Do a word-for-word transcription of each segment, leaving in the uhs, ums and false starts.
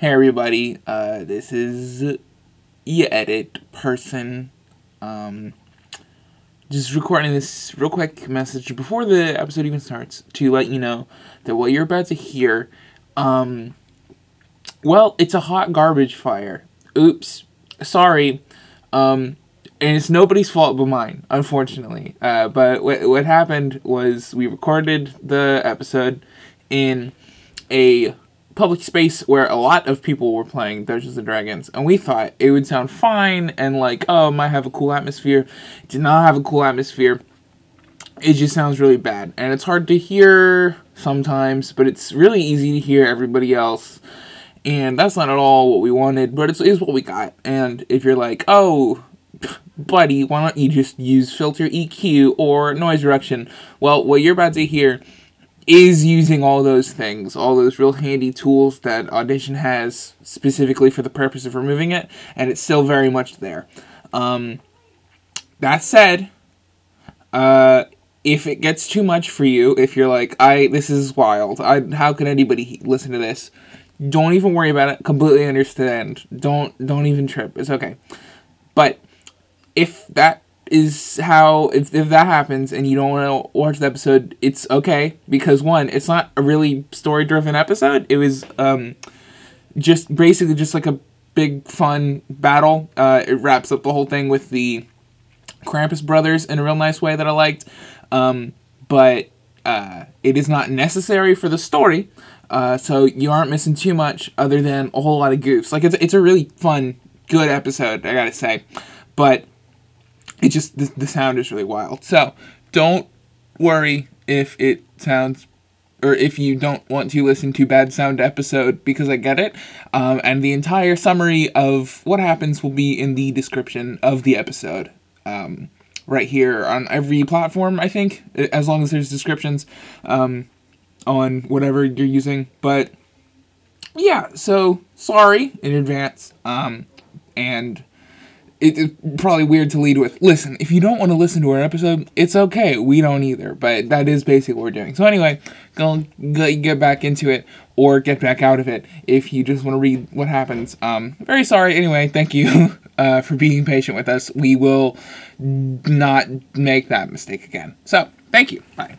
Hey everybody, uh, this is E-Edit person, um, just recording this real quick message before the episode even starts to let you know that what you're about to hear, um, well, it's a hot garbage fire. Oops, sorry, um, and it's nobody's fault but mine, unfortunately, uh, but w- what happened was we recorded the episode in a public space where a lot of people were playing Dungeons and Dragons, and we thought it would sound fine, and like, oh, it might have a cool atmosphere. It did not have a cool atmosphere. It just sounds really bad, and it's hard to hear sometimes, but it's really easy to hear everybody else, and that's not at all what we wanted, but it's, it's what we got. And if you're like, oh, buddy, why don't you just use filter E Q or noise reduction? Well, what you're about to hear is using all those things, all those real handy tools that Audition has specifically for the purpose of removing it, and it's still very much there. Um, that said, uh, if it gets too much for you, if you're like, I, this is wild, I, how can anybody listen to this? Don't even worry about it, completely understand, don't, don't even trip, it's okay. But, if that is how, if, if that happens and you don't want to watch the episode, it's okay, because one, it's not a really story-driven episode, it was, um, just, basically just like a big, fun battle. Uh, it wraps up the whole thing with the Krampus brothers in a real nice way that I liked, um, but, uh, it is not necessary for the story, uh, so you aren't missing too much other than a whole lot of goofs. Like, it's, it's a really fun, good episode, I gotta say, but it just, the, the sound is really wild. So, don't worry if it sounds, or if you don't want to listen to Bad Sound episode, because I get it. Um, and the entire summary of what happens will be in the description of the episode. Um, right here on every platform, I think, as long as there's descriptions um, on whatever you're using. But, yeah, so, sorry in advance. Um, and it's probably weird to lead with, listen, if you don't want to listen to our episode, it's okay, we don't either, but that is basically what we're doing. So anyway, go, go get back into it, or get back out of it, if you just want to read what happens. Um, very sorry, anyway, thank you uh, for being patient with us. We will not make that mistake again. So, thank you, bye.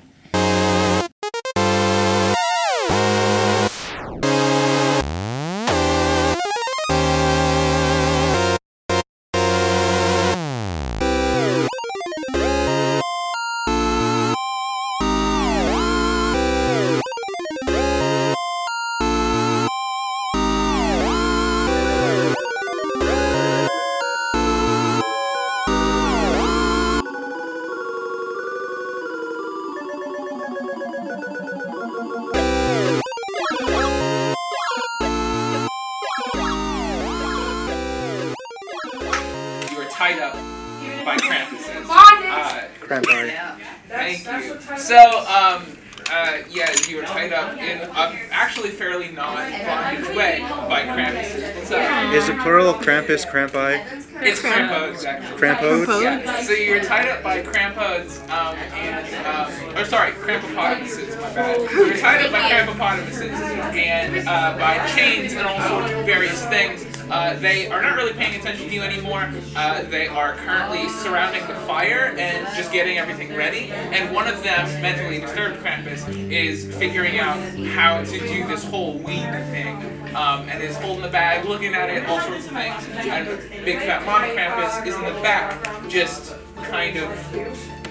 Krampus, Krampi. It's Krampus, actually. Krampus? Yeah. So you're tied up by Krampus, um, and, um, or sorry, Krampopotamuses, my bad. You're tied up by Krampopotamuses, and, uh, by chains and all sorts of various things. Uh, they are not really paying attention to you anymore. Uh, they are currently surrounding the fire and just getting everything ready. And one of them, mentally disturbed Krampus, is figuring out how to do this whole weed thing. Um, and is holding the bag, looking at it, all sorts of things. And big fat mama Krampus is in the back, just kind of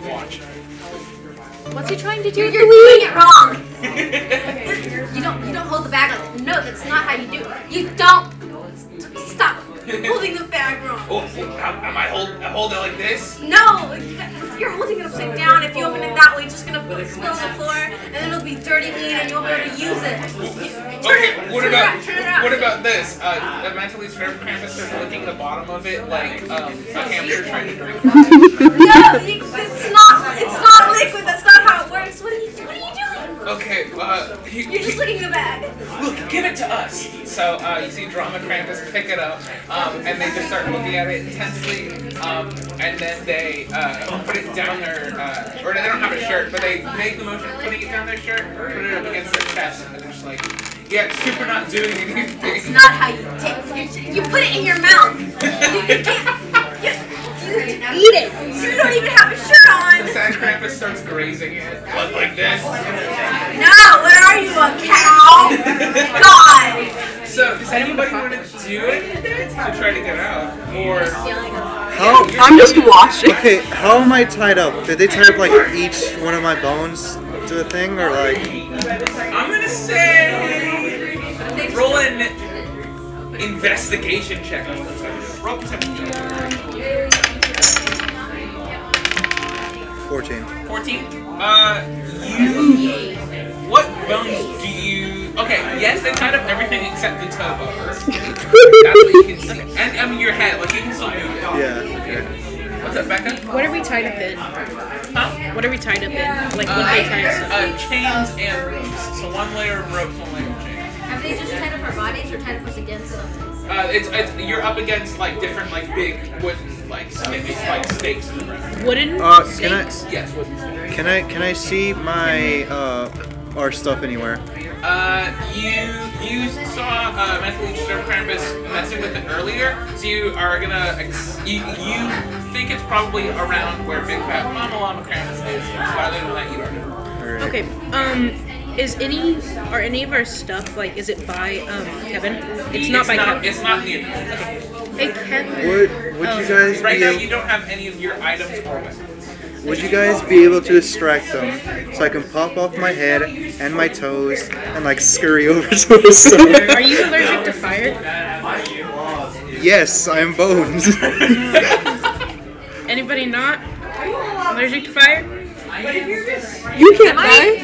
watching. What's he trying to do? You're doing it wrong. you don't, you don't hold the bag like that. No, that's not how you do it. You don't. Stop holding the bag wrong. Oh, am I hold, I hold it like this? No, you're holding it upside down. If you open it that way, it's just gonna spill on the floor, and then it'll be dirty weed, and you won't be able to use it. Turn okay, it, what turn about it around, turn it around. What about this? Uh, the mentally disturbed Krampus is licking the bottom of it like um, a hamster trying to drink. No, it's not. It's not liquid. That's not how it works. What are you? What are you doing? Okay, uh... He, You're just he, looking in the bag. Look, give it to us. So, uh, you see Drama Krampus pick it up, um, and they just start looking at it intensely, um, and then they, uh, put it down their, uh, or they don't have a shirt, but they make the motion of putting it down their shirt, put it up against their chest, and they're just like, Yeah, super not doing anything. That's not how you take it. You put it in your mouth. You can't. You, you eat it. You don't even have a shirt on. Sad Krampus starts grazing it. What, like this? No, what are you, a cow? God. So, does anybody want to do anything to try to get out? More. Oh, I'm just watching. Okay, how am I tied up? Did they tie up like each one of my bones to a thing, or like? I'm gonna say roll an investigation check. Roll perception check. Fourteen. Fourteen. Uh, you. What bones do you? Okay. Yes, they tied up everything except the toe bones. That's what you can see. And I mean your head, like you can still move it. Yeah. Okay. What's up, Becca? What are we tied up in? Huh? What are we tied up in? Like what uh, they tied up? Uh, chains and ropes. So one layer of ropes, one layer of chains. Have they just tied up our bodies, or tied up us against something? Uh, it's, it's you're up against like different like big wooden. Like stakes, like stakes in the ground. Wooden uh, stakes? Can I, yes, wooden stakes. Can I can I see my uh our stuff anywhere? Uh, you you saw uh mentally disturbed Krampus messing with it earlier, so you are gonna ex- you, you think it's probably around where Big Fat Mama Llama Krampus is, rather than that you are. Right. Okay. Um. Is any, are any of our stuff, like, is it by, um, Kevin? It's not it's by not, Kevin. It's not near. Hey, Kevin. Would, would um, you guys Right be now, able, you don't have any of your items or weapons. Would you guys be able to distract them? So I can pop off my head and my toes and, like, scurry over to a stone. Are you allergic to fire? Yes, I'm bones. Anybody not allergic to fire? You can't die?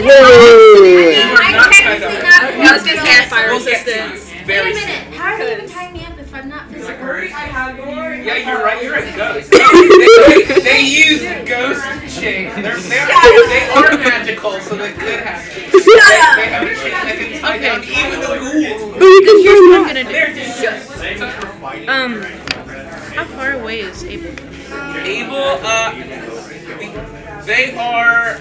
Whoa! I'm technically not. I was going to say fire resistance. Wait a minute. How are you even tying me up if I'm not physical? Yeah, you're right. You're a ghost. they, they, they use ghost chains. They're, they're, they are magical, so they could have chains. They have a chain that can tie down even the ghouls. But you can hear what I'm going to do. They're just Um, how far away is Abel? Abel, uh... They are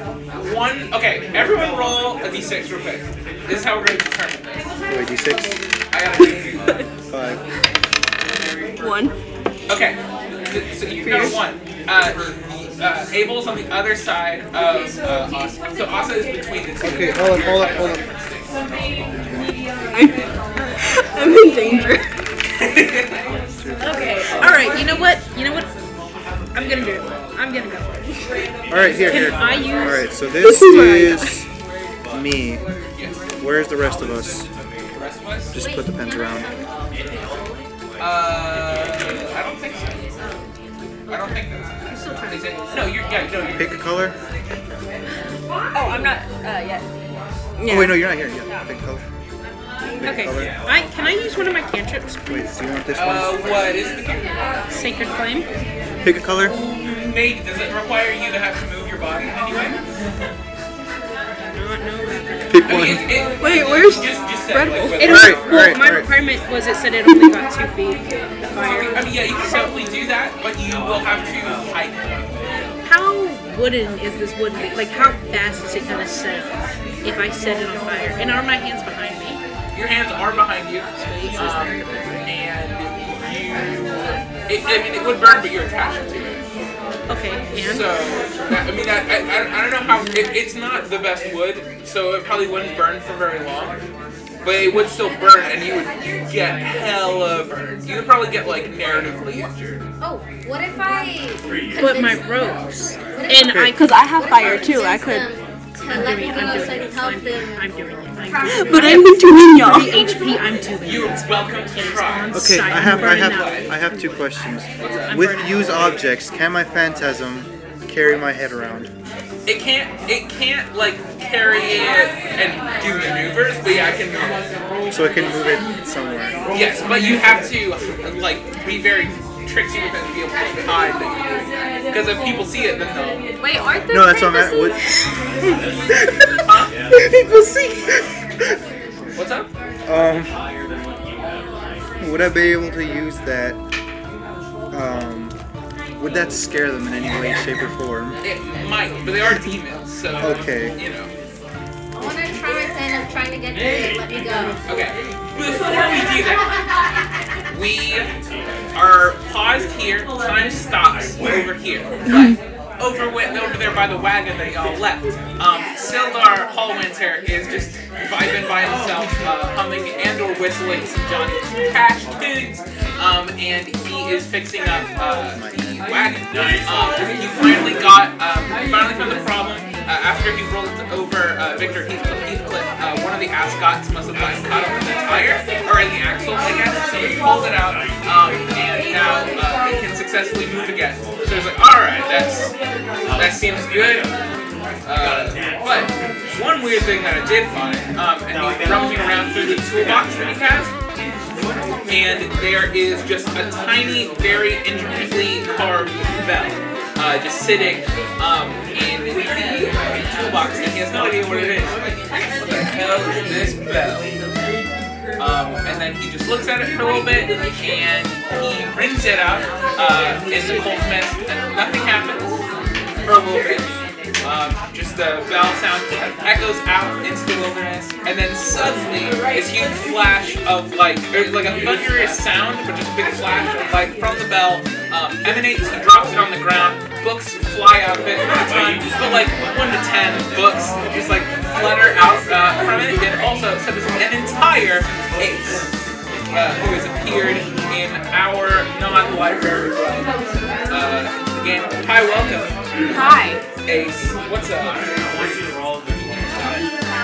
one. Okay, everyone roll a d six real quick. This is how we're going to determine this. Wait, d six? I got a d six. Five. One. Okay, so you've got one. Uh, uh, Abel's on the other side of uh, Asa. So Asa is between the two. Okay, hold on, hold on, hold on. I'm in danger. Okay, alright, you know what? You know what? I'm going to do it. I'm gonna go. Alright, here, here. Alright, so this is me. Where's the rest of us? Just put the pens around. Uh, I don't think so. I don't think that's. I'm still trying to say. No, you're. Yeah, no, you're. Pick a color. Oh, I'm not. Uh, yet. Yeah. Oh, wait, no, you're not here. Yeah, pick a color. Okay, I, can I use one of my cantrips, please? Wait, do you want this one? Uh, what is the color? Sacred Flame. Pick a color. Maybe. Does it require you to have to move your body anyway? Pick one. I mean, it, it, Wait, where's just, just said, Bread Bowl? Like, it right, well, right, my right. requirement was it said it only got two feet. The fire. I mean, yeah, you can probably do that, but you will have to hike. How wooden is this wooden? Like, how fast is it gonna set if I set it on fire? And are my hands behind me? Your hands are behind you. Um, and you, it, I mean, it would burn, but you're attached to it. Okay, and? So, I mean, I, I, I don't know how, it, it's not the best wood, so it probably wouldn't burn for very long, but it would still burn, and you would you'd get hella burned. You would probably get, like, narratively injured. Oh, what if I... Put my ropes. And I, because I have fire, too, I could... I'm doing it, I'm doing it, I'm doing it, I'm doing it. But I'm doing y'all. H P, I'm doing it. You're welcome to try. Okay, I have, I have, I have two questions. With use objects, can my phantasm carry my head around? It can't, it can't like carry it and do maneuvers, but yeah, I can move it. So I can move it somewhere. Yes, but you have to like be very tricksy with it and be able to hide that you're doing it. Because if people see it, then they'll... Wait, aren't there... No, that's what I'm at. Huh? People see... What's up? Um... Would I be able to use that... Um... Would that scare them in any way, shape, or form? It might, but they are females, so... Okay. You know. I want to try and We're trying to get through it. Let me go. Okay. Before we do that, we are paused here. Time stops over here. But over, with, over there by the wagon that y'all left, um, Sildar Hallwinter is just vibing by himself, uh, humming and or whistling some Johnny Cash tunes. Um, and he is fixing up uh, the wagon. Um, he finally got, um, finally found the problem. Uh, after he rolled over uh, Victor Heathcliff, Heathcliff uh, one of the ascots must have gotten caught up in the tire, or in the axle, I guess, so he pulled it out, um, and now uh, it can successfully move again. So he's like, alright, that's that seems good, uh, but one weird thing that I did find, um, and he's rummaging around through the toolbox that he has, and there is just a tiny, very intricately carved bell. Uh, just sitting um, in the toolbox, and he has no idea what it is. What the hell is this bell? Um, and then he just looks at it for a little bit, and he rings it out uh, in the cold mist, and nothing happens for a little bit. Um, just the bell sound echoes out into the wilderness, and then suddenly this huge flash of light, or like a thunderous sound, but just a big flash of light from the bell um, emanates and drops it on the ground. Books fly out of it, but like one to ten books just like flutter out uh, from it, and also so there's an entire ace uh, who has appeared in our non-library uh, game. Hi, welcome. Hi, Ace. What's up?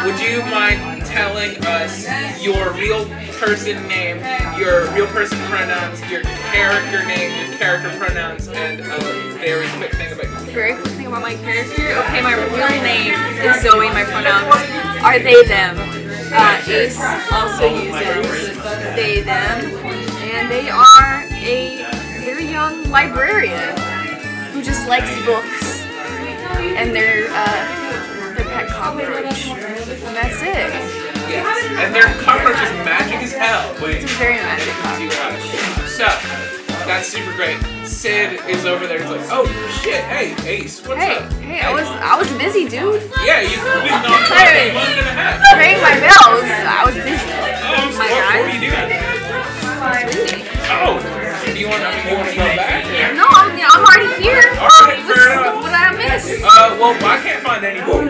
Would you mind telling us your real person name, your real person pronouns, your character name, your character pronouns, and a very quick thing about you. Very quick thing about my character? Okay, my real name is Zoe, my pronouns are they, them. Uh, Ace also uses they, them, and they are a very young librarian who just likes books and their, uh, their pet cockroach, and that's it. Yes. And their cockroach is magic as hell. It's a very magic cockroach. So, that's super great. Sid is over there. He's like, oh shit, hey, Ace, what's hey, up? Hey, hey, I was I was busy, dude. Yeah, you've been on for a month and a half. Paying my bills, I was busy. Oh, so my what, God. What are you doing? I was busy. Oh, do you want to you want to go back? Or? No, I'm I'm already here. Alright, oh, fair enough. What did I miss? Uh, well, I can't find any more.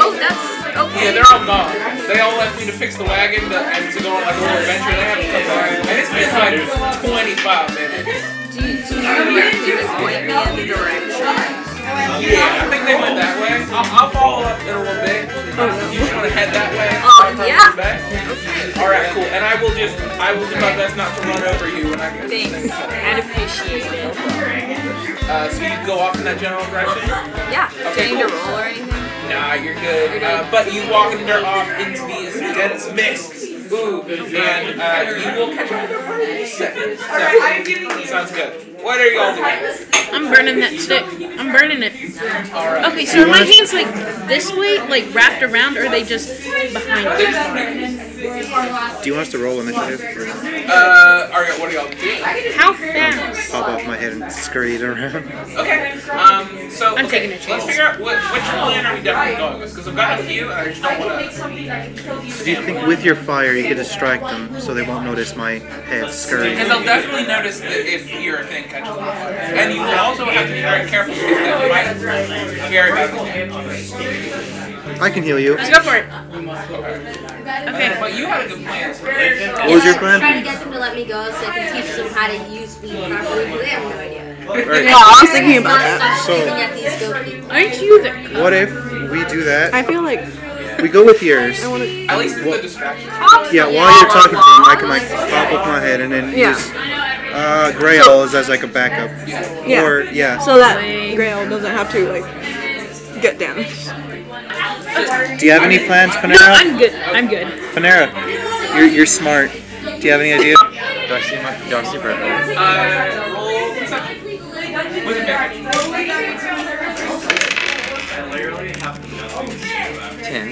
Oh, that's. Okay. Yeah, they're all gone. They all left me to fix the wagon to, and to go on like a little adventure. They haven't come back. And it's been like twenty-five minutes. Do you, do you point me in the direction? Yeah, I think they went that way. I'll, I'll follow up in a little bit. You just want to head that way? Oh, uh, yeah. Okay. All right, cool. And I will just, I will do my best not to run over you when I get Thanks. Things. I'd appreciate it. Uh, so you go off in that general direction? Yeah. Okay, do you cool. need to roll or anything? Nah, you're good. Uh, but you wander off into these dense mists. Ooh, and uh, you will catch up with her in a second. So, sounds good. What are y'all doing? I'm burning that stick. I'm burning it. Right. Okay, so are my hands like this way, like wrapped around, or are they just behind us? Do you want us to roll initiative? Uh, all right, what are y'all doing? How fast? Pop off my head and scurry it around. Okay, um, so I'm okay, taking a chance. Let's figure out what, which plan are we definitely going with, because I've got a few, and I just don't want to... Do you think with your fire you could distract them so they won't notice my head scurrying? Because they'll definitely notice that if your thing catches on fire. And you will also have to be very careful because that might very badly. I can heal you. Let's go for it. Okay. But you had a good plan. What was your plan? I'm trying to get them to let me go so I can teach them how to use weed properly, but they have no idea. Right. Yeah, I was thinking about that. So, aren't you the... What if we do that? I feel like... We go with yours. I wanna, At least it's well, a distraction. Yeah, while you're talking to him, I can like pop up my head and then yeah. use uh, Grail as, as like a backup. Yeah. Or, yeah. So that Grail doesn't have to like get damaged. Do you have any plans, Panera? No, I'm good. I'm good. Panera, you're you're smart. Do you have any idea? Do I see my do I see Bread Bowl? Uh, roll perception. With a ten.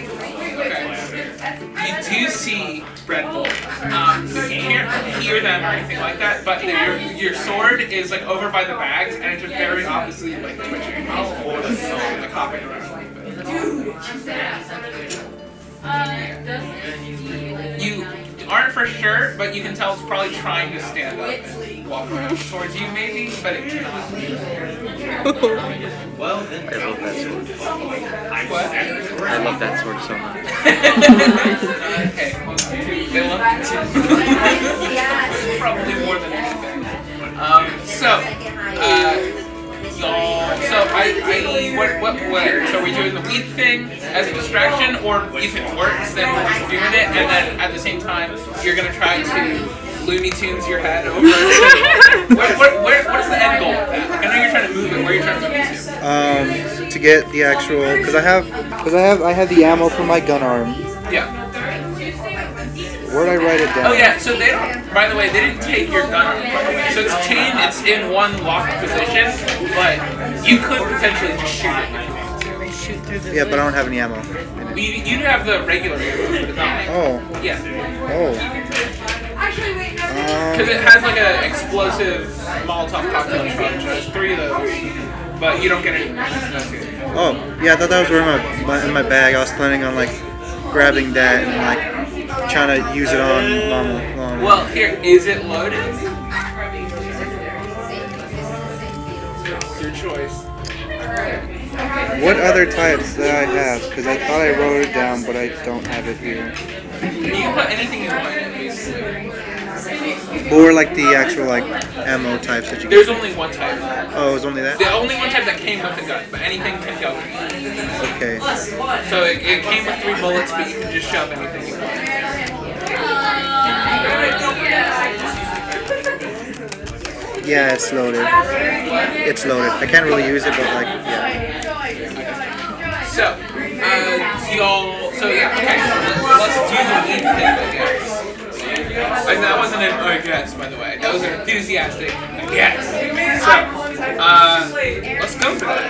You do see Bread Bowl. Um, you can't hear them or anything like that, but your your sword is like over by the bags, and it's just very obviously like twitching. Oh, like hopping around a little bit. Uh, you aren't for sure, but you can tell it's probably trying to stand up and walk around towards you maybe, but it cannot. Well, then I love that sword. What? I love that sword so much. Okay, well, they love it too. Probably more than anything. Um, so, uh, so I, I what, what, what? So are we doing the weed thing as a distraction, or if it works, then we're just doing it, and then at the same time, you're gonna try to Looney Tunes your head over. where, where, where, what is the end goal of that? Like, I know you're trying to move it. Where are you trying to move it to? Um, to get the actual, because I have, because I have, I have the ammo for my gun arm. Yeah. Where'd I write it down? Oh yeah. So they don't. By the way, they didn't take your gun arm. So it's chained. It's in one locked position, but you could potentially just shoot it. Yeah, but I don't have any ammo. You, you have the regular ammo, but it's not. Oh. Yeah. Oh. Because it has like an explosive Molotov cocktail in front of it. There's three of those, but you don't get any. Oh, yeah, I thought that was where my, my, in my bag. I was planning on like grabbing that and like trying to use it on Mama. Mama. Well, here, is it loaded? Your choice. What other types that I have? Because I thought I wrote it down, but I don't have it here. You can put anything you want in these. Or like the actual like ammo types that you. There's only one type. Oh, it was only that. The only one type that came with the gun, but anything can go. Okay. So it, it came with three bullets, but you can just shove anything you want. Yeah, it's loaded. It's loaded. I can't really use it, but like, yeah. So, uh, y'all. So yeah. Okay. Let's do the lead thing again. Like, that wasn't an I guess, by the way. That was an enthusiastic yes. So, uh, let's go for that.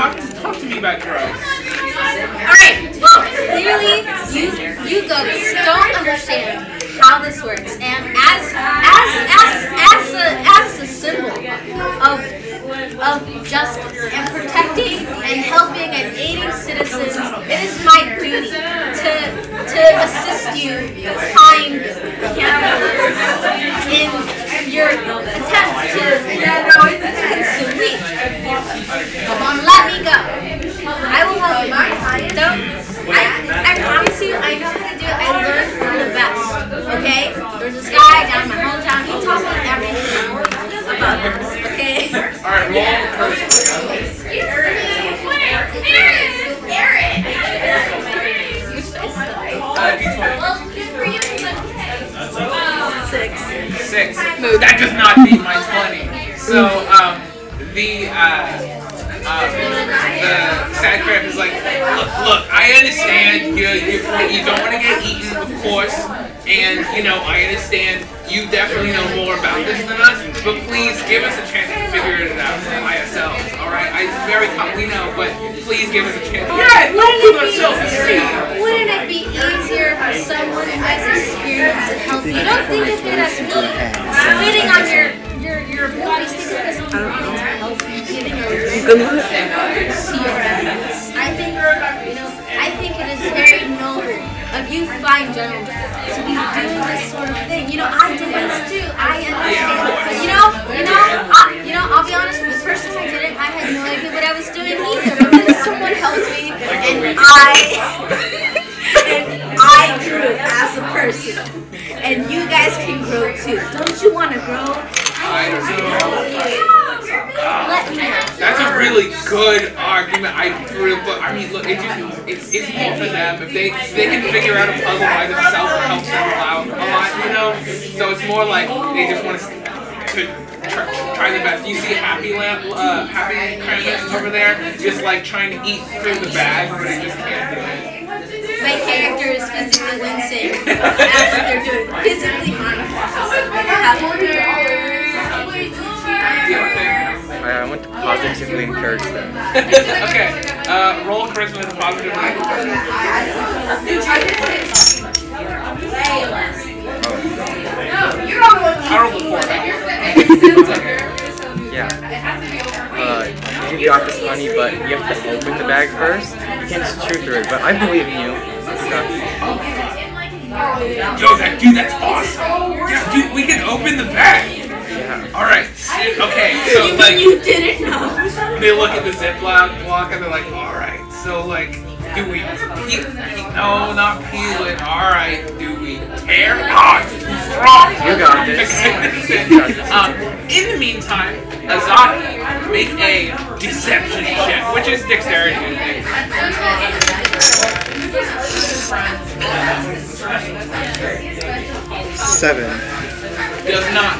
Talk, talk to me about girls. Alright, well, clearly, you you guys don't understand how this works. And as as as as a, as a symbol of of justice and protecting and helping and aiding citizens, it is my duty to to assist you find in your attempt to consume me. Come on, let me go. I will help you. Don't. I, I promise you, I know how to do it. I learned from the best. Okay? There's this guy down in my hometown. He taught me everything about this. Okay? Alright, well, excuse me. Aaron! Aaron! Well, good for you. Six. Six. That does not beat my twenty. So, um, the, uh, um, the sad crap is like, look, look, I understand you, you, you don't want to get eaten, of course, and, you know, I understand you definitely know more about this than us, but please give us a chance to figure it out by ourselves, alright? I very calmly know, but please give us a chance. Yeah, no one ourselves is wouldn't it be easier for someone who has experience and help you? Don't think of it as me spitting on your your your abilities. Think of it as me wanting to help you, giving a reason to see your evidence. I think you know. I think it is very noble of you fine gentlemen to be doing this sort of thing. You know, I did this too. I understand. You know, you know, I, you know. I'll be honest. The first time I did it, I had no idea what I was doing either. But then someone helped me, and I. And I grew as a person. And you guys can grow too. Don't you want to grow? I don't know. Let me know. That's a really good argument. I grew but I mean look, it just it's it's more for them. If they they can figure out a puzzle by themselves, it helps them out a lot, you know? So it's more like they just want to Try, try the best. You see Happy Lamp, uh, Happy Krampus over there, just like trying to eat through the bag, but it just can't do it. My character is physically wincing as they're doing physically harmful. I want to positively encourage them. Okay, uh, roll charisma to positively encourage. No, you're on one. I rolled before that. Yeah. Uh, you can get off this money, but you have to open the bag first. You can't just chew through it, but I believe in you. Yo, that dude, that's awesome. Yeah, dude, we can open the bag. Yeah. All right. Okay. So like, you didn't know. They look at the Ziploc block and they're like, all right. So like, do we peel? No, not peel it. All right. Do we tear? Ah, it's too strong. You got this. um, in the meantime, Azaki, make a deception check, which is dexterity. Seven. Does not.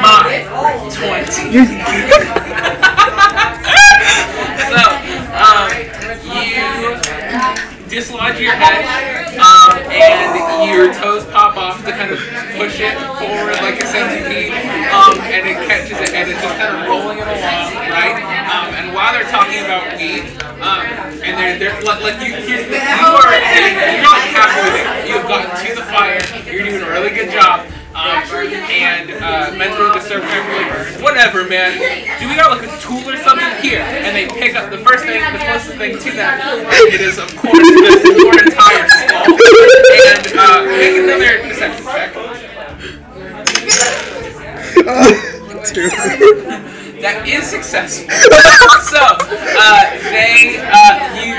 My twenty. So, um, you dislodge your head, um, and your toes pop off to kind of push it forward like a centipede, um, and it catches it, and it's just kind of rolling it along, right? Um, and while they're talking about weed, um, and they're, they're like, you, you, you are, you're not halfway there. You've gotten to the fire. You're doing a really good job. Um, and uh, mentor the server, whatever, man. Do we got like a tool or something here? And they pick up the first thing, the closest thing to that. And it is, of course, this your entire skull. And uh, make another deception check. That is successful. So uh, they, uh, you,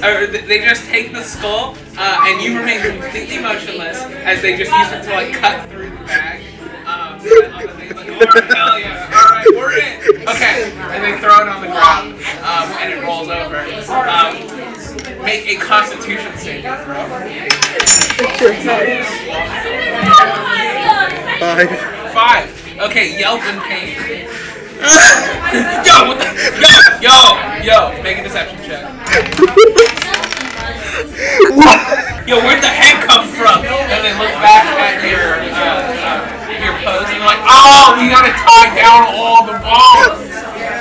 uh, they just take the skull, uh, and you remain completely motionless as they just use it to like cut through. Bag. Um, so on the thing, like, oh, hell yeah, alright, we're in. Okay, and they throw it on the ground, um, and it rolls over. Um, make a constitution save. Five. Five. Okay, yelp in pain. Yo, what the? Yo, yo, yo, make a deception check. Yo, where'd the head come from? And they look back at your uh, uh, your pose and they're like, oh, we gotta tie down all the balls.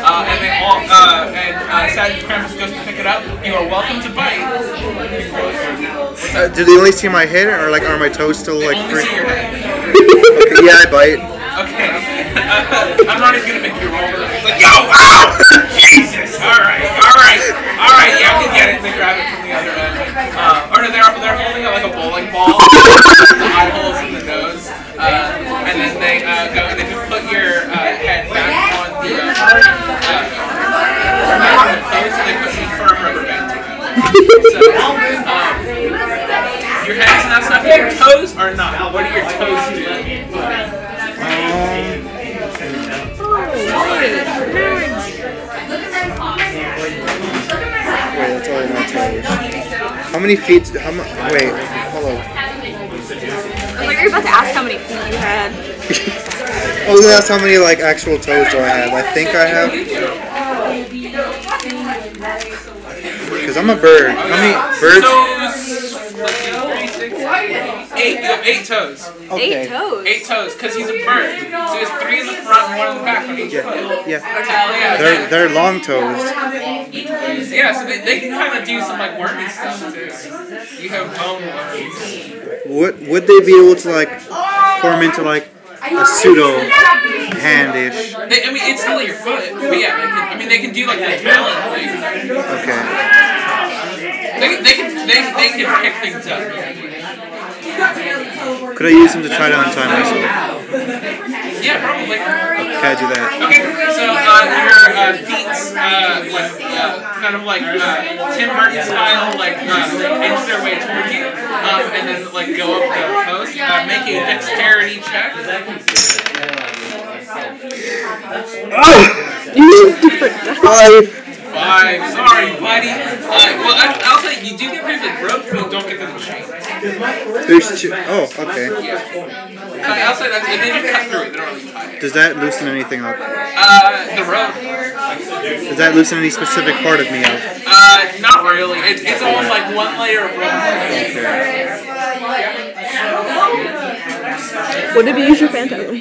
Uh, and then all uh, and uh, Sad Krampus goes to pick it up. You are welcome to bite. Uh, do they only see my head, or like are my toes still they like? Only free? See your head. Okay, yeah, I bite. Okay, uh, I'm not even gonna make you roll. It's like, yo, ow, Jesus! All right, all right, all right. Yeah, we get it. They grab it from the other end. Uh, or no, they're, they're holding it like a bowling ball, the eye holes in the nose, uh, and then they uh, go and they just put your uh, head back on the uh, uh, the post, and they put some firm rubber band to it. So, um, your head's not stuck, your toes are not. What do your toes do? Wait, that's all I know. How many feet? How mu- wait, hold on. I like, you're about to ask how many feet you had. I was gonna ask how many like actual toes do I have? I think I have. Because I'm a bird. How many birds? Eight. You have eight toes. Okay. Eight toes. Eight toes. Because he's a bird. So there's three in the front, and one in the back. On each yeah. Foot. Yeah. They're they're long toes. Yeah, so they, they can kind of do some like wormy stuff too. You have bone worms. Would would they be able to like form into like a pseudo handish? They, I mean, it's still your foot, but yeah, they can, I mean, they can do like the talent thing. Okay. They they can they they can pick things up. Could I use them to try to untie myself? Yeah, probably. Can I do that? Okay, so uh, your uh, feet, uh, like, uh, kind of like uh, Tim Burton style, like, uh, inch their way toward you, um, and then, like, go up the coast, uh, make a dexterity check. Oh! Five. Five, sorry, buddy. Uh, well, I, I'll say you do get rid of the rope, but don't get rid of the chain. There's two. Oh, okay. Yeah. Okay, I'll say that. And they just cut through it. They don't really tie it. Does that loosen anything up? Uh, the rope. Does that loosen any specific part of me up? Uh, not really. It's it's almost like one layer of rope. What did you use your phantom? Hmm?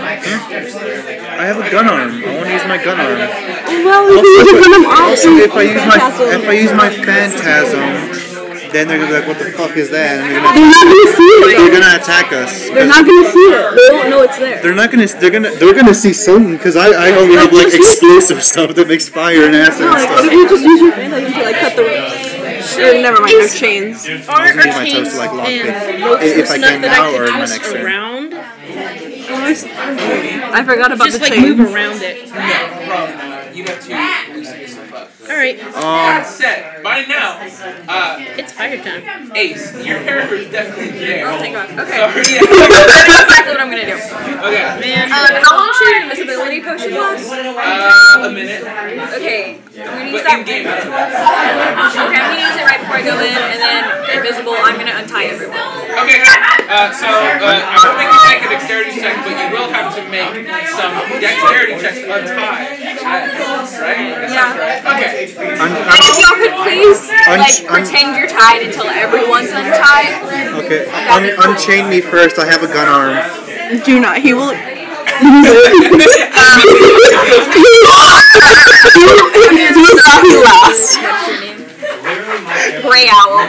I have a gun arm. I want to use my gun arm. Well, if you use your gun arm, also, if I use my if I use my phantasm. Then they're going to be like, what the fuck is that? And they're, gonna, they're not going to see it. They're going to attack us. They're not going to see it. They don't know it's there. They're not going to. They're going to. They're going to see something because I, I only have like explosive stuff that makes fire and acid no, and like, stuff. You just use your phantasm to like cut the ropes. Or, never mind, no chains. I'm gonna need my toes to like lock it. If I can now or in my next round. I forgot about the chains. Just like move around it. You have to. Alright. Um, That's set. By now, uh, it's fire time. Ace, your character is definitely there. Oh, thank God. Okay. Sorry. That's exactly what I'm going to do. Okay. Man, um, how long should your invisibility potion last? Uh, a minute. Okay. I'm going to use but that. Game, okay, I'm going to use it right before I go in, and then invisible, I'm going to untie everyone. Okay. Uh, so, uh, I won't make you make a dexterity check, but you will have to make some dexterity checks to untie. Right? That sounds right. Okay. If y'all could please, like, pretend you're tied until everyone's untied. Okay, Un- unchain me first, I have a gun arm. Do not, he will... Do not, he laughs. Grey Owl.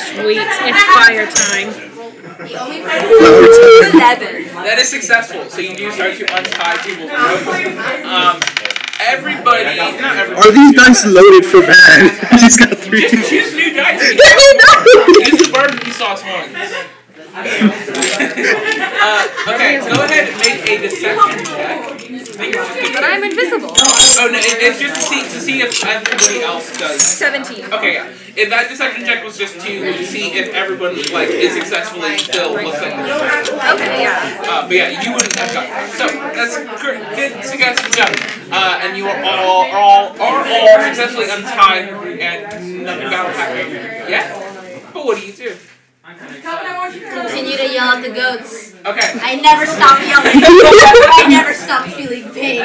Sweet, it's fire time. eleven That is successful, so you do start to untie people's ropes. Um... Everybody, not everybody. Are these dice loaded for bad? He's got three. Just use new dice. Use the barbecue sauce ones. uh, okay, go ahead and make a deception check. But I'm invisible. Oh no, it, it's just to see to see if everybody else does. Seventeen. Okay, yeah. If that deception check was just to see if everyone like is successfully still looks like the okay, yeah. Uh, but yeah, you wouldn't have gotten that. So that's great. Good successful job. Uh, and you are all all are all successfully untied and nothing battle happening. Yeah? But what do you do? Continue to yell at the goats. Okay. I never stop yelling. I never stop feeling pain.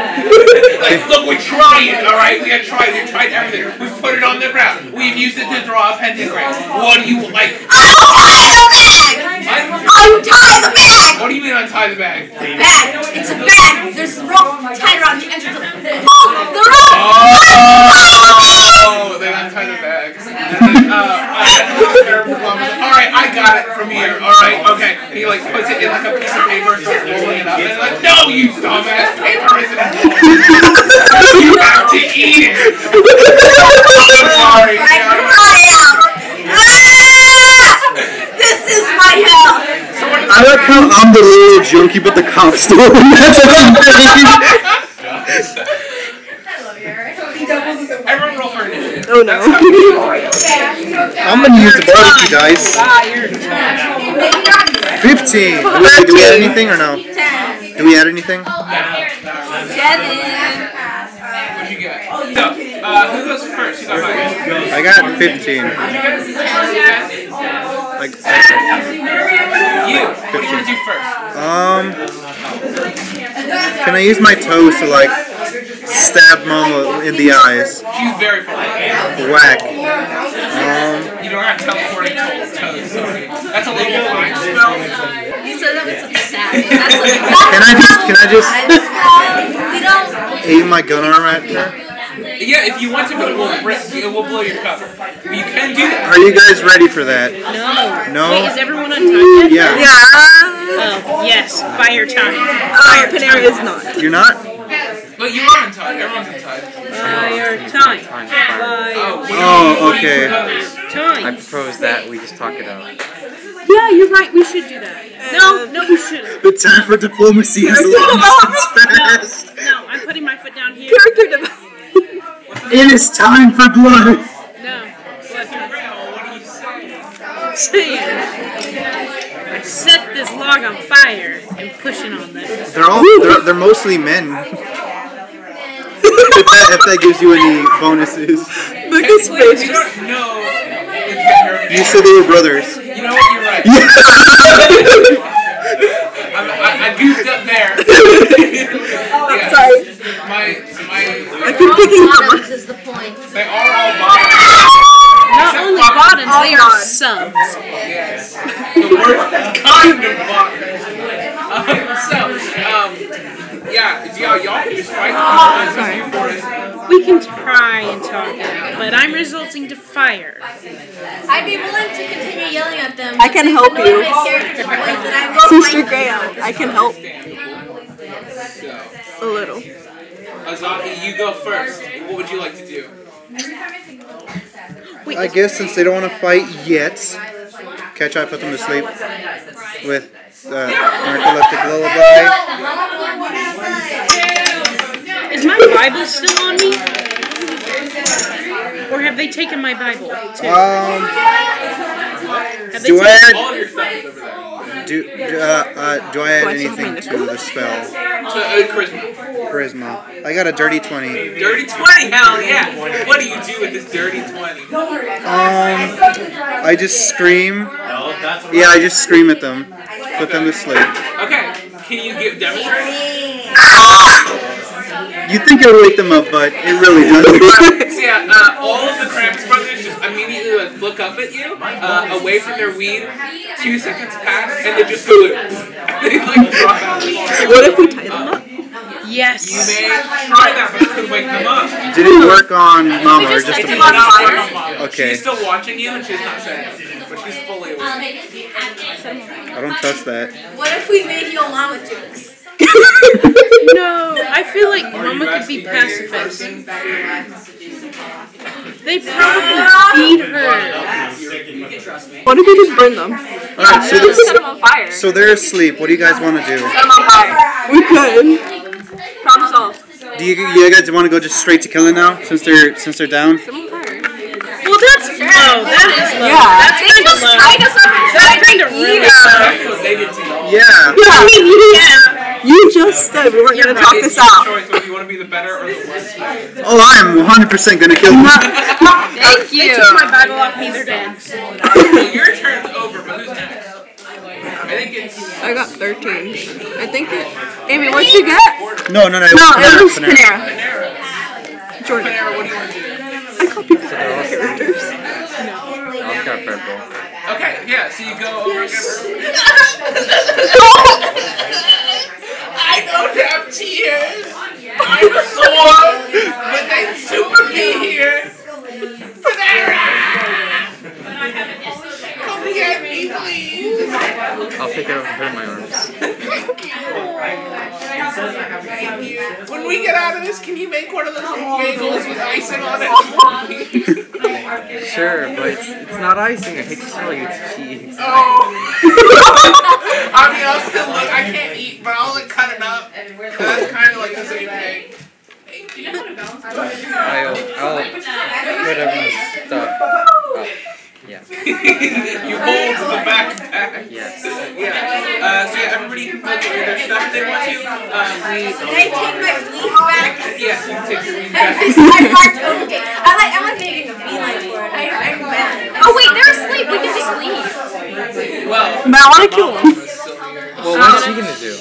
Like, look, we're trying, alright? We have tried, we've tried everything. We've put it on the ground. We've used it to draw a pentagram. What do you like? I don't want the bag! Untie the bag! What do you mean untie the bag? The bag! It's a bag! There's a rope tied around the entrance of the bag. Oh, the rope! Oh, they untie the bag. uh, uh, Alright, I got it from here, alright, okay. And he like puts it in like a piece of paper and starts rolling it up. And he's like, no, you dumbass, paper isn't involved. You have to eat it. I'm sorry. I cry out. Ah! This is my hell. I like how I'm the little junkie, but the cops still I love you, alright? Everyone roll for initiative. Oh no. I'm gonna use the barbecue dice. Fifteen. Do we, do we add anything or no? Do we add anything? Seven. What'd you get? No. Uh, who goes first? I got fifteen. Like you. What do you want to do first? Um. Can I use my toes to like stab Mama in the eyes? She's very funny. Whack. Um, you don't have teleporting toes, toes, sorry. That's a little fine spell. You said that was something sad. That's like, can I just, can I just aim my gun arm at her? Yeah, if you want to, but it will, it will blow your cover. But you can do that. Are you guys ready for that? No. No? Wait, is everyone on time yet? Yeah. Yeah. Oh, yes. Fire time. Fire uh, Panera is not. You're not? But you are untied. Everyone's untied. Fire time. Fire. Oh, okay. I propose that we just talk it out. Yeah, you're right. We should do that. No, no, we shouldn't. The time for diplomacy is long since passed. No, I'm putting my foot down here. Character development. It is time for blood. No. What do you say? I set this log on fire and pushing on them. They're all. They're, they're mostly men. If that, if that gives you any bonuses. Look at space. You don't know. You said they were brothers. You know what? You're right. Yeah. I'm, I, I goofed up there. Oh, I'm yeah. Sorry. My, my. I keep picking bottoms is the point. They are all bottoms. Not only bottoms, all they are subs. Yes. The word kind of bottoms. Um, so, um. Yeah, y'all, y'all can just fight. Oh, we can try and talk, but I'm resulting to fire. I'd be willing to continue yelling at them. I can help you. Sister Grail, I can help. So. A little. Azaki, you go first. What would you like to do? Wait, I guess since they don't want to fight yet, can I try to put them to sleep with uh, narcoleptic lullaby? Is my Bible still on me? Or have they taken my Bible too? Um, have they do taken I add, do, uh, uh, do I add anything to the spell? Charisma. Charisma. I got a dirty twenty. Dirty twenty? Hell yeah! What do you do with this dirty twenty? Um, I just scream. Yeah, I just scream at them. Put them to sleep. Okay. Can you give demonstrate? You think it'll wake them up, but it really doesn't. So yeah, uh, all of the Krampus brothers just immediately like, look up at you, uh, away from their weed. Two seconds pass, and they just go like, they like drop out. What if we tie them up? Yes. You may try that, but it could wake them up. Did it work on Mama or just a mom? Okay. She's still watching you, and she's not saying anything, but she's fully awake. I don't trust that. What if we made you a llama jokes? No, I feel like Are Mama could be pacifist. They probably feed her. Why don't we just burn them? Yeah, Alright, so, they're, set them on fire. So they're asleep. What do you guys want to do? Set them on fire. We could. Problem solved. Do you, you guys want to go just straight to killing now? Since they're since they're down? Set them on fire. Well, that's low. That is low. Yeah. That's they just low. tied us up and that's kind of really low. Yeah. Yeah. yeah. You just said we weren't going to talk this out. You want to be the better or the worse? Oh, I'm one hundred percent going to kill them. Thank you. They took my Bible off me, they're dead. Your turn's over, but who's next? I think it's... I got thirteen. I think it... Amy, what'd you get? No, no, no. No, it was Panera. Panera. Jordan. Panera, what do you want to do? I copied the characters. I've got Bread Bowl. Okay, yeah, so you go over yes. and give her... I don't have tears. I'm sore, but thank Super P here. Panera! Come get me, please. I'll pick it up and put it in my arms. Thank you. When we get out of this, can you make one of those bagels with icing on it? Sure, but it's, it's not icing. I hate to tell you, it's cheese. Oh. I mean, I'll still look. I can't eat, but I'll like cut it up. That's kind of like the same thing. I'll, I'll get rid of my stuff. Oh, yeah. You hold the backpack. Yes. Yeah. Uh, so yeah, everybody can put away their stuff if they want to. Um, Can I take my leaf back? Yes, you can take your leaf back. I marked okay. I like. I'm like making a beeline for it. I'm mad. Oh wait, they're asleep. We can just leave. Well, but I want to kill them. Well, what is she gonna do?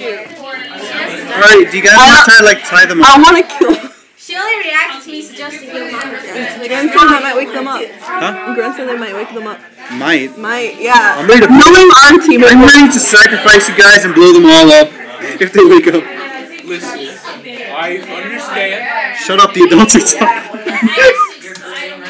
Alright, do you guys want to try, like, tie them up? I want to kill them. She only reacted to me suggesting you murder them. Grandson, that might wake them up. Huh? Grandson, that might wake them up. Might? Might, yeah. I'm ready to, I'm ready to, I'm ready to sacrifice you guys and blow them all up if they wake up. Listen, I understand. Shut up, the adults are talking.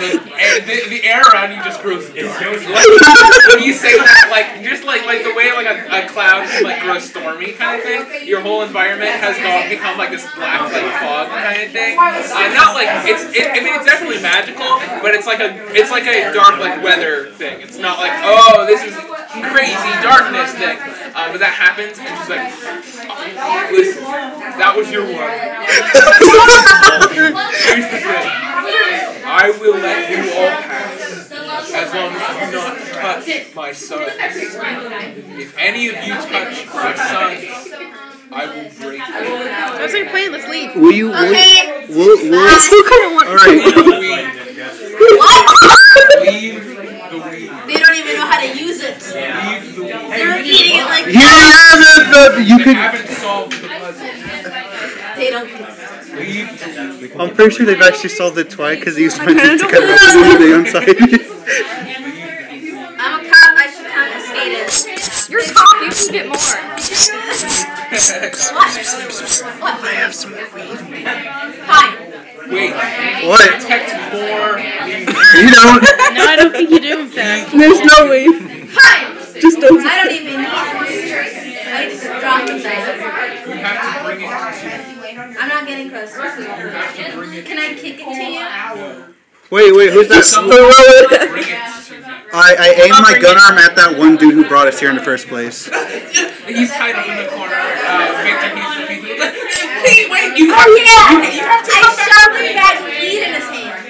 And the, the air around you just grows dark. When you say that, like, just like like the way like a, a cloud can, like, grows stormy kind of thing, your whole environment has gone, become like this black, like, fog kind of thing. Uh, not like, it's, it, I mean, it's definitely magical, but it's like a, it's like a dark, like, weather thing. It's not like, oh, this is crazy darkness thing. Uh, but that happens, and just like, oh, listen, that was your one. Here's the thing. I will let you all pass, as long as you do not touch my son. If any of you touch my son, I will break you. Let's like play, let's leave. Will you, will okay. you, will, will I still kind of want all right. to. Leave the weed. They don't even know how to use it. Yeah. Leave the weed. They're eating it like... Yeah, yeah, you, you could... haven't solved the puzzle. They don't get it. I'm pretty sure they've actually solved it twice because they used my hand to cut off the on side. I'm a cop, I should confiscate it. You're a cop, you should get more. What? What? I have some weed. Fine. Wait. What? Protect more. You don't. No, I don't think you do, in fact. There's no way. Fine. Just don't. I don't even need I just drop inside. You have to bring it to you. I'm not getting close. Can I kick it to you? Wait, wait, who's that? I, I aimed my gun arm at that one dude who brought us here in the first place. He's tied up in the corner. Uh, Victor Heathcliff. Wait, wait, you have to. You have to come back. I saw him back with weed in his hand.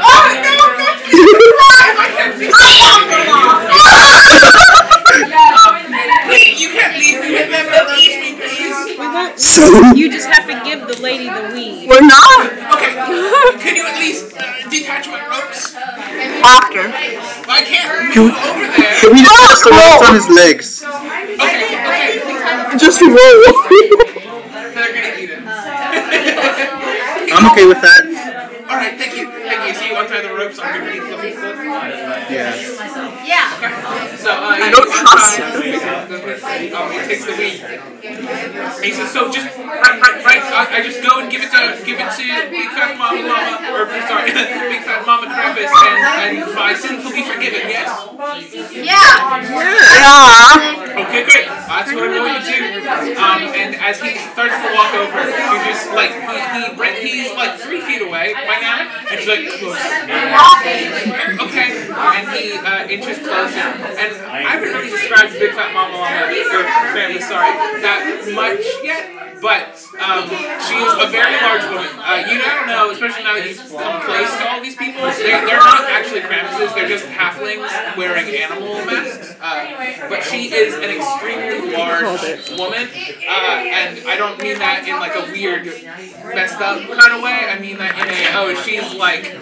Oh no, Victor! I can't be Wait, you can't leave me. Leave me, please. You just have to give the lady the weed. We're not. Okay. Can you at least uh, detach my ropes? After. Well, I can't move over there. Can we just put the ropes on his legs? Okay, okay. Just roll. They're gonna eat him. I'm okay with that. Alright, thank you. Thank you. So you want to tie the ropes on your legs? Yeah. Yeah. Okay. So, uh, I don't trust you. Um, he takes the weed. He says, so just, right, right, right, I, I just go and give it to, give it to Big Fat Mama Mama, or sorry, Big Fat Mama Krampus, and, and my sins will be forgiven, yes? Yeah. Yeah. Okay, great. That's what I'm going to do. Um, and as he starts to walk over, you just, like, he, he, he's like three feet away right now, and he's like, close. Okay. And he, uh, inches closer. And I haven't really described Big Fat Mama Mama, or family, sorry, that much yet, but um, she's a very large woman. Uh, you don't know, especially now that you've come close to all these people, they're, they're not actually Krampuses, they're just halflings wearing animal masks. Uh, but she is an extremely large woman, uh, and I don't mean that in like a weird, messed up kind of way, I mean that in a, oh, she's like...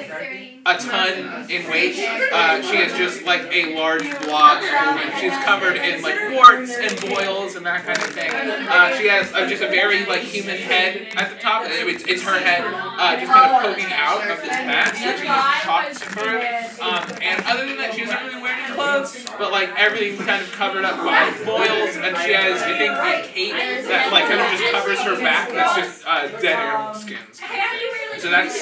a ton in weight. Uh, she is just like a large blob woman. She's covered in like warts and boils and that kind of thing. Uh, she has uh, just a very like human head at the top. It's, it's her head uh, just kind of poking out of this mask that she just talks through. Um, and other than that, she doesn't really wear any clothes, but like everything's kind of covered up by boils, and she has, I think, a cape that like kind of just covers her back. That's just uh, dead animal skins. So that's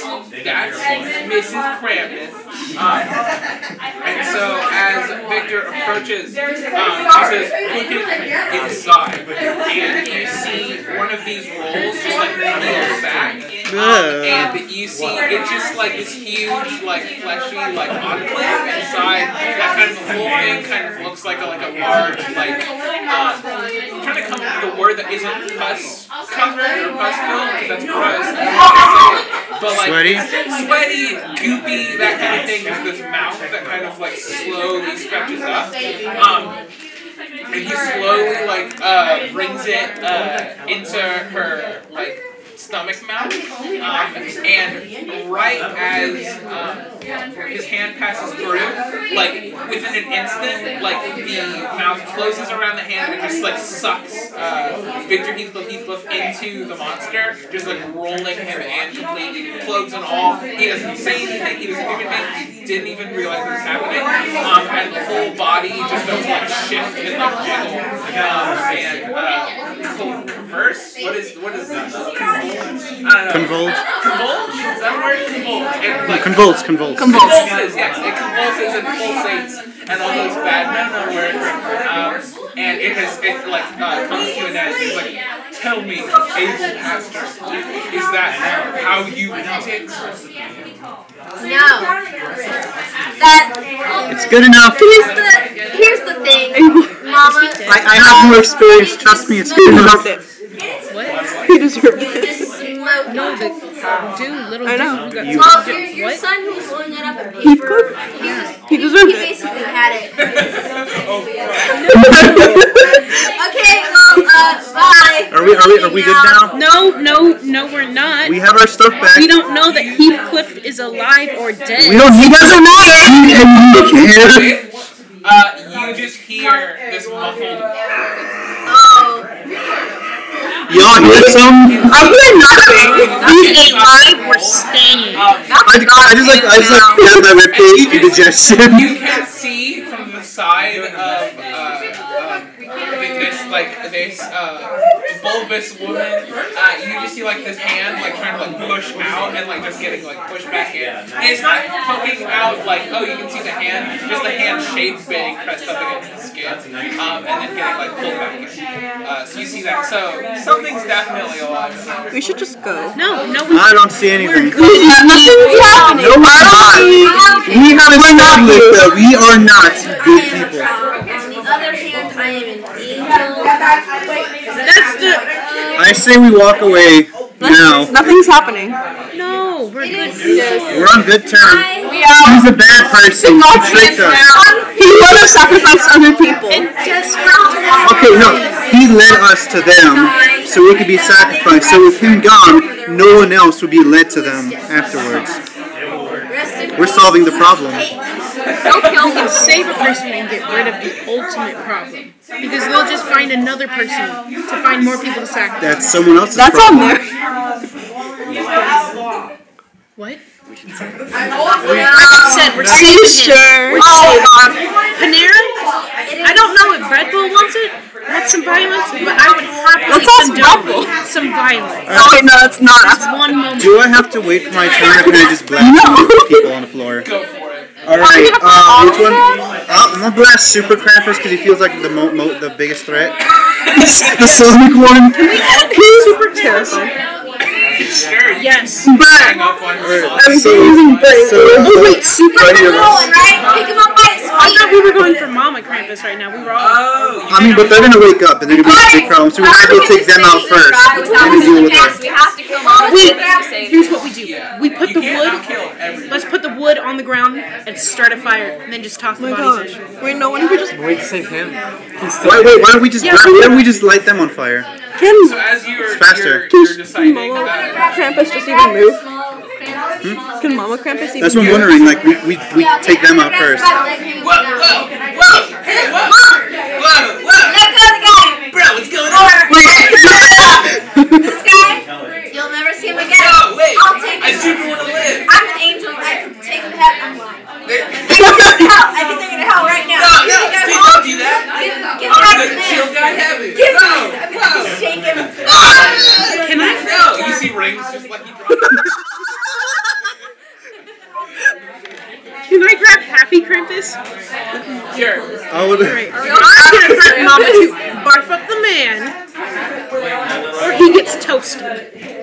that's Missus Craig. Um, and so as Victor approaches, um, he says, "Look inside," and you see one of these rolls just like peel back, um, and you see it's just like this huge, like fleshy, like enclave inside. That kind of the whole thing kind of looks like a, like a large, like um, I'm trying to come up with a word that isn't pus covered or pus filled because that's gross. But like sweaty, sweaty, goopy. That kind of thing, just this mouth that kind of like slowly stretches up. Um, and he slowly like uh, brings it uh, into her like stomach mouth. Um, and right as um, his hand passes through, like within an instant, like the mouth closes around the hand and just like sucks uh, Victor Heathcliff Heathcliff into the monster, just like rolling him in completely, clothes and all. He doesn't say anything, he doesn't do anything, he didn't even realize it was happening. Um, and the whole body just does like shift and like jiggle and uh, converse. What is what is that? Convulge. Convulge? Is that a word? Convulge. It, like, convulse, convulse. Convulse. Convulses, yes. It convulses and pulsates and all those bad memory words. Um, and it has, it like, uh, comes to an end. It's like, tell me, Abel Pastor, is that how you want it? No. That. It's good enough. Here's the, here's the thing, Mama. I, I have more experience. Trust me, it's good enough. What? He deserved it. No, the dude, little I know. Dude. You got, well, your, your son who was blowing it up in paper, he, was, he, he basically had it. Okay, well, uh, bye. Are we, are we, are we good now? No, no, no, we're not. We have our stuff back. We don't know that Heathcliff is alive or dead. We don't, it doesn't matter. Uh, you just hear this muffled... Oh... Y'all hear some? I'm hearing nothing. These ain't live, we're staying. Um, I, I just like, I just like, have that repeat indigestion. You can see from the side of, uh, uh, this, like, this uh, bulbous woman, uh, you just see like this hand like trying to like push out and like just getting like pushed back in. And it's not poking out like, oh, you can see the hand, just the hand shape being pressed up against the skin, um, and then getting like pulled back in. Uh, so you see that. So something's definitely alive. We should just go. No, no. I don't see anything. Nothing's happening. No, my God. We have established that we are not good people. On the other hand, I am an angel. Let's do it. I say we walk away now. Nothing's happening. No, we're good. We're on good terms. We are. He's a bad person. He tricked us. He let us sacrifice other people. Okay, no. He led us to them so we could be sacrificed. So with him gone, no one else would be led to them afterwards. We're solving the problem. Don't kill them. Save a person and get rid of the ultimate problem. Because they'll just find another person to find more people to sacrifice. That's someone else's That's problem. That's on there. What? We should say that. Like I said, we're saving sure. We're saving oh, uh, Panera? I don't know if Bread Bowl wants it. That's some violence, but I would happily condone some violence. Uh, okay, no, it's not. Just one moment. Do I have to wait for my turn if I just blast no. people on the floor? Go for it. Alright, uh, which one? Oh, I'm gonna blast Super Krampus because he feels like the mo- mo- the biggest threat. The Sonic one. He's super terrifying. Sure. Yes. Back. I was using Braille. Oh wait, super Krampus. Right? Pick him up by his feet. I thought we were going for Mama Krampus right now. We were all. Oh. I mean, but they're gonna wake up and they're gonna be a big problem. So we might as well take them out first. And deal with us. We have to kill Mama. Wait. Here's what we do. We put the wood. Let's put the wood on the ground and start a fire, and then just toss the bodies in. Wait, no. Why don't we just wait to save him? Why wait? Why don't we just? Why don't we just light them on fire? Can so as you're, it's faster. You're, you're deciding can Mama Krampus just even move? Hmm? Can Mama Krampus even move? That's what I'm wondering. Like, we, we, we take them out first. Whoa, whoa, whoa, whoa, whoa, whoa, whoa. Let go of the guy. Bro, what's going on? This guy, you'll never see him again. No, wait. I'll take him. I super want to live. I'm an angel. I can take him to heaven. I'm lying. I can take him to hell. I can take him to hell right now. No, no, please don't do that. Give, give I'm going to kill God heaven. Give him. Shake him. Can I? No. You see rings just like he Can I grab Happy Krampus? Sure. I would. Right. I'm gonna grab Mama to barf up the man, or he gets toasted.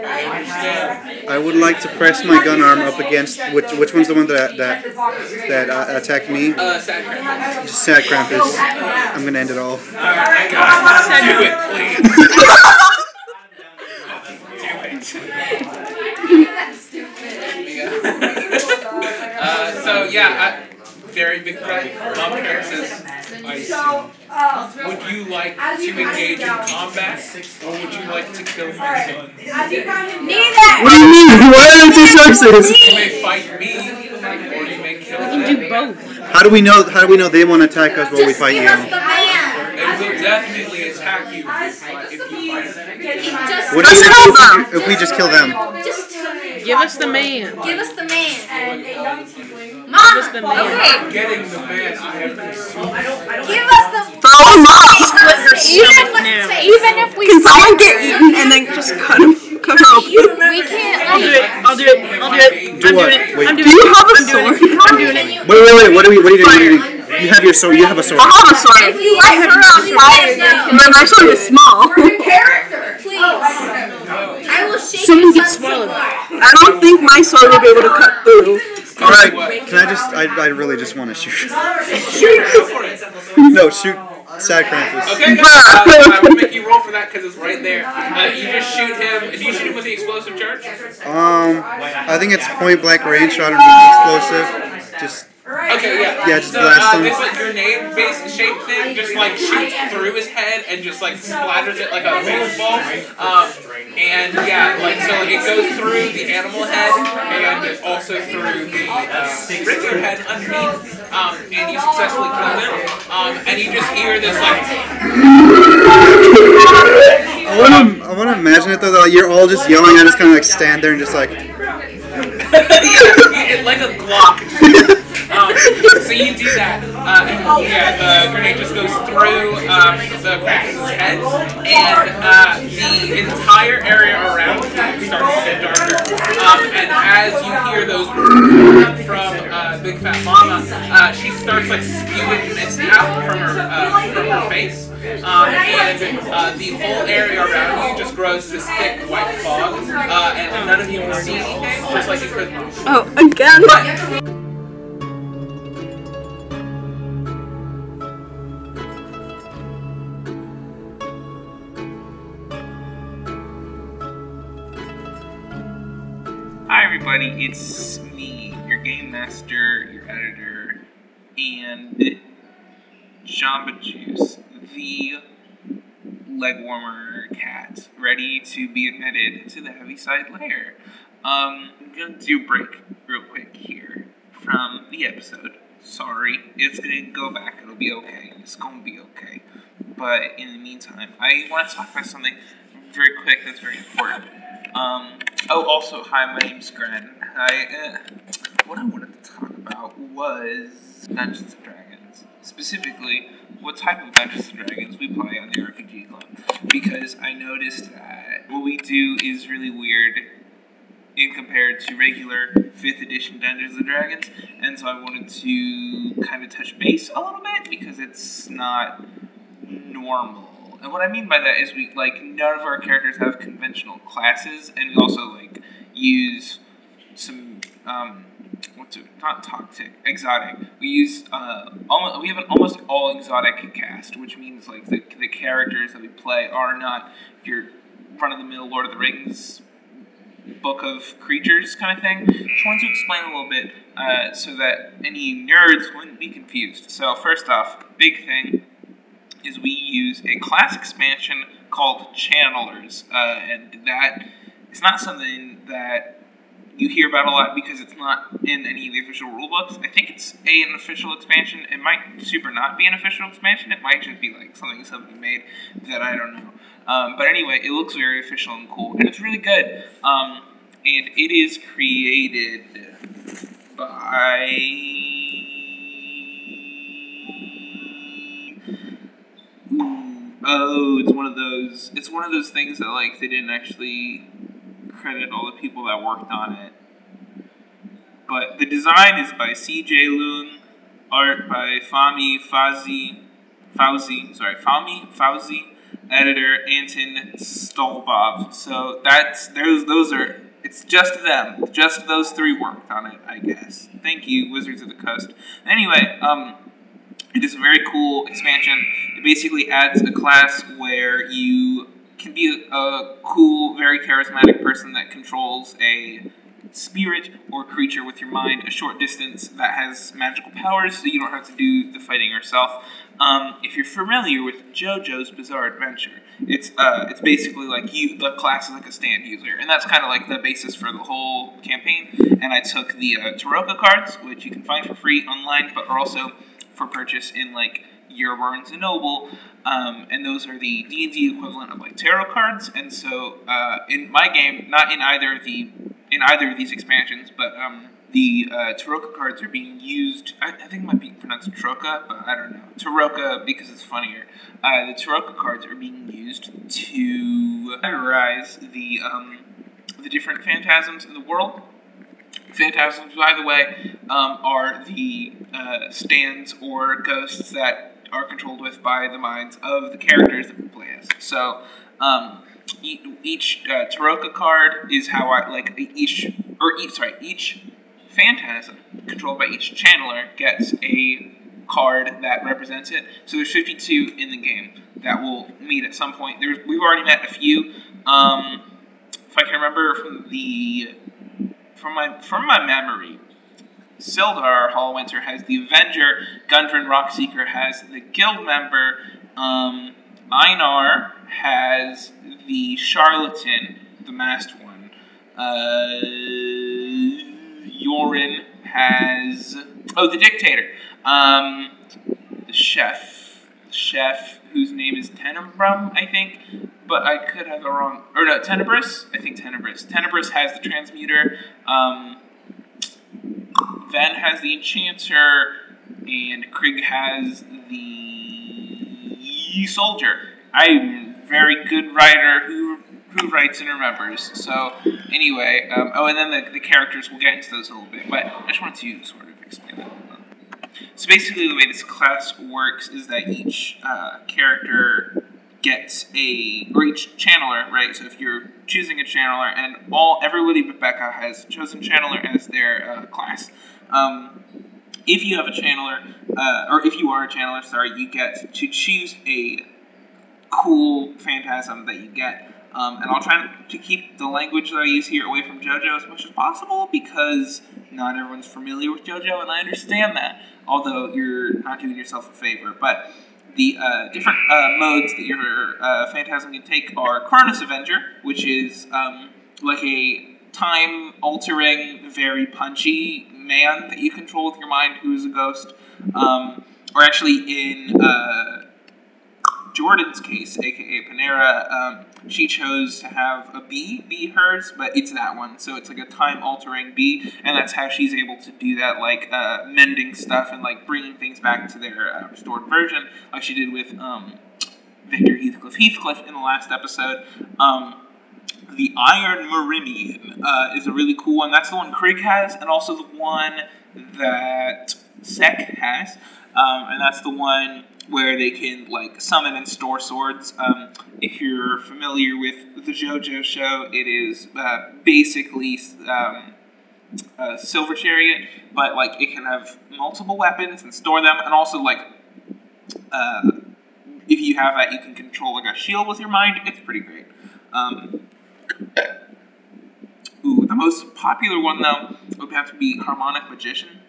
I would like to press my gun arm up against which which one's the one that that that uh, attacked me? Uh, Sad Krampus. Just Sad Krampus. I'm gonna end it all. All right, I got it. Do it, please. Do it. uh, so yeah, I, very big threat. Mom says, I see. Would you like to engage in combat, or would you like to kill my son? Neither! What do you mean? Why are you two choices? You may fight me, or you may kill me. We can do both. How do we know, how do we know they want to attack us while we fight you? They will definitely attack you if you fight them. What if, if, if we just kill them? Give us the man. Give us the man. Mom! Give us the man. Okay. Getting the man, I have to Give us the man. Throw him up! Split her stomach now. Even if we Can someone get eaten and then just cut him? Cut her open? We can't. I'll do it. I'll do it. I'll do it. Do what? Wait. Do you have a sword? I'm doing it. Wait, wait, wait. What are you doing? You have your sword. You have a sword. I have a sword. If you light her on fire, then my sword is small. For your character, please. I will shake Someone gets swallowed. I don't think my sword will be able to cut through. All right. Can I just? I, I really just want to shoot. No, shoot. Sad Krampus. Okay, guys. Uh, I will make you roll for that because it's right there. Uh, you just shoot him. Do you shoot him with the explosive charge? Um, I think it's point blank range. So I don't need explosive. Just. Okay, yeah. Yeah, just so, blast uh, him. This like grenade-based shape thing just like shoots through his head and just like splatters it like a baseball. Um, and yeah, like so like, it goes through the animal head and also through the uh, regular head underneath. Um, and you successfully kill him. Um, and you just hear this like. I want to. I want to imagine it though. That, like, you're all just yelling. I just kind of like stand there and just like. Like a Glock. Um, so you do that. Uh, and yeah, the grenade just goes through um, the crack's head, and uh, the entire area around you starts to get darker. Um, and as you hear those from uh, Big Fat Mama, uh, she starts like spewing mist out from her uh, from her face. Um, and uh, the whole area around you just grows this thick white fog, uh, and none of you can see anything, just like you could. Oh, again! But, hi everybody, it's me, your game master, your editor, and Jamba Juice, the leg warmer cat, ready to be admitted to the Heaviside Lair. Um, I'm gonna do a break real quick here from the episode. Sorry, it's gonna go back, it'll be okay, it's gonna be okay. But in the meantime, I want to talk about something very quick that's very important. Um, oh, also, hi, my name's Gren. I, uh, what I wanted to talk about was Dungeons and Dragons. Specifically, what type of Dungeons and Dragons we play on the R P G Club. Because I noticed that what we do is really weird in compared to regular fifth edition Dungeons and Dragons. And so I wanted to kind of touch base a little bit because it's not normal. And what I mean by that is we, like, none of our characters have conventional classes, and we also, like, use some, um, what's it, not toxic, exotic. We use, uh, almost, we have an almost all exotic cast, which means, like, the, the characters that we play are not your run-of-the-mill Lord of the Rings book of creatures kind of thing. Just wanted to explain a little bit, uh, so that any nerds wouldn't be confused. So, first off, big thing is we use a class expansion called Channelers, uh, and that is not something that you hear about a lot because it's not in any of the official rulebooks. I think it's a, an official expansion. It might super not be an official expansion. It might just be like something somebody made that I don't know. Um, but anyway, it looks very official and cool, and it's really good. Um, and it is created by... Oh, it's one of those. It's one of those things that, like, they didn't actually credit all the people that worked on it. But the design is by C J. Loon, art by Fami Fauzi, Fauzi, sorry, Fami Fauzi, editor Anton Stolbov. So that's those. Those are. It's just them. Just those three worked on it, I guess. Thank you, Wizards of the Coast. Anyway, um. It is a very cool expansion. It basically adds a class where you can be a, a cool, very charismatic person that controls a spirit or creature with your mind a short distance that has magical powers, so you don't have to do the fighting yourself. Um, if you're familiar with JoJo's Bizarre Adventure, it's uh, it's basically like you the class is like a stand user, and that's kind of like the basis for the whole campaign. And I took the uh, Taroka cards, which you can find for free online, but are also for purchase in, like, your Barnes and Noble, um, and those are the D and D equivalent of, like, tarot cards, and so, uh, in my game, not in either of the, in either of these expansions, but, um, the, uh, Taroka cards are being used, I, I think it might be pronounced Taroka, but I don't know, Taroka, because it's funnier, uh, the Taroka cards are being used to categorize the, um, the different phantasms in the world. Phantasms, by the way, um, are the uh, stands or ghosts that are controlled with by the minds of the characters that we play as. So um, each uh, Taroka card is how I like each or each sorry each phantasm controlled by each channeler gets a card that represents it. So there's fifty-two in the game that will meet at some point. There's we've already met a few. Um, if I can remember from the From my from my memory, Sildar Hallwinter has the Avenger, Gundren Rockseeker has the Guild Member, um, Einar has the Charlatan, the masked one, uh, Yorin has oh the Dictator, um, the Chef, the Chef whose name is Tenebrum, I think. But I could have the wrong... Or no, Tenebris? I think Tenebris. Tenebris has the Transmuter. Um, Ven has the Enchanter, and Krig has the Soldier. I'm a very good writer who who writes and remembers. So anyway, um, oh, and then the, the characters, we'll get into those in a little bit, but I just wanted to sort of explain that a little bit. So basically the way this class works is that each uh, character gets a, or each channeler, right? So if you're choosing a channeler, and all, everybody but Becca has chosen channeler as their uh, class. Um, if you have a channeler, uh, or if you are a channeler, sorry, you get to choose a cool phantasm that you get. Um, and I'll try to keep the language that I use here away from JoJo as much as possible, because not everyone's familiar with JoJo, and I understand that, although you're not doing yourself a favor. But the uh, different uh, modes that your uh, phantasm can take are Chronos Avenger, which is um, like a time-altering, very punchy man that you control with your mind who is a ghost. Um, or actually in... Uh, Jordan's case, aka Panera, um, she chose to have a bee be hers, but it's that one, so it's like a time-altering bee, and that's how she's able to do that, like uh, mending stuff and like bringing things back to their uh, restored version, like she did with um, Victor Heathcliff Heathcliff in the last episode. Um, the Iron Myrmidon uh, is a really cool one. That's the one Krig has, and also the one that Sec has, um, and that's the one where they can, like, summon and store swords. Um, if you're familiar with the JoJo show, it is uh, basically um, a Silver Chariot, but, like, it can have multiple weapons and store them, and also, like, uh, if you have that, you can control, like, a shield with your mind. It's pretty great. Um, ooh, the most popular one, though, would have to be Harmonic Magician.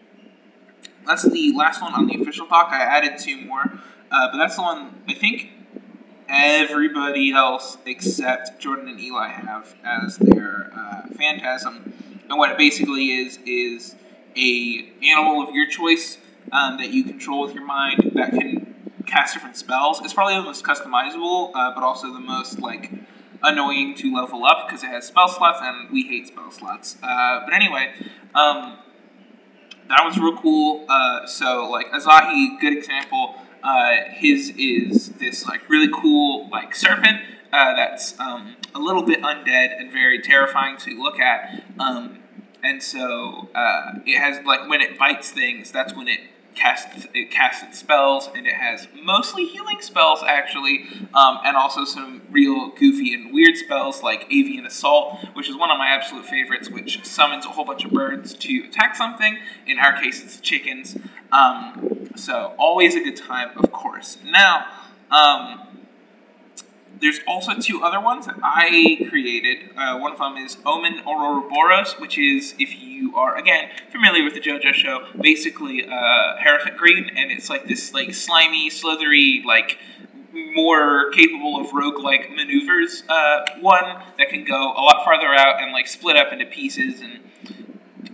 That's the last one on the official talk. I added two more, uh, but that's the one I think everybody else except Jordan and Eli have as their uh, phantasm. And what it basically is is a animal of your choice um, that you control with your mind that can cast different spells. It's probably the most customizable, uh, but also the most like annoying to level up because it has spell slots, and we hate spell slots. Uh, but anyway. Um, That one's real cool. Uh, so, like, Azaki, good example. Uh, his is this, like, really cool, like, serpent uh, that's um, a little bit undead and very terrifying to look at. Um, and so, uh, it has, like, when it bites things, that's when it casts, it casts its spells. And it has mostly healing spells, actually. Um, and also some real goofy and weird spells, like Avian Assault, which is one of my absolute favorites, which summons a whole bunch of birds to attack something. In our case, it's chickens. Um, so, always a good time, of course. Now, um, there's also two other ones that I created. Uh, one of them is Omen Ouroboros, which is, if you are, again, familiar with the JoJo show, basically uh, Horrific Green, and it's like this like slimy, slithery, like, more capable of roguelike maneuvers, uh, one that can go a lot farther out and like split up into pieces and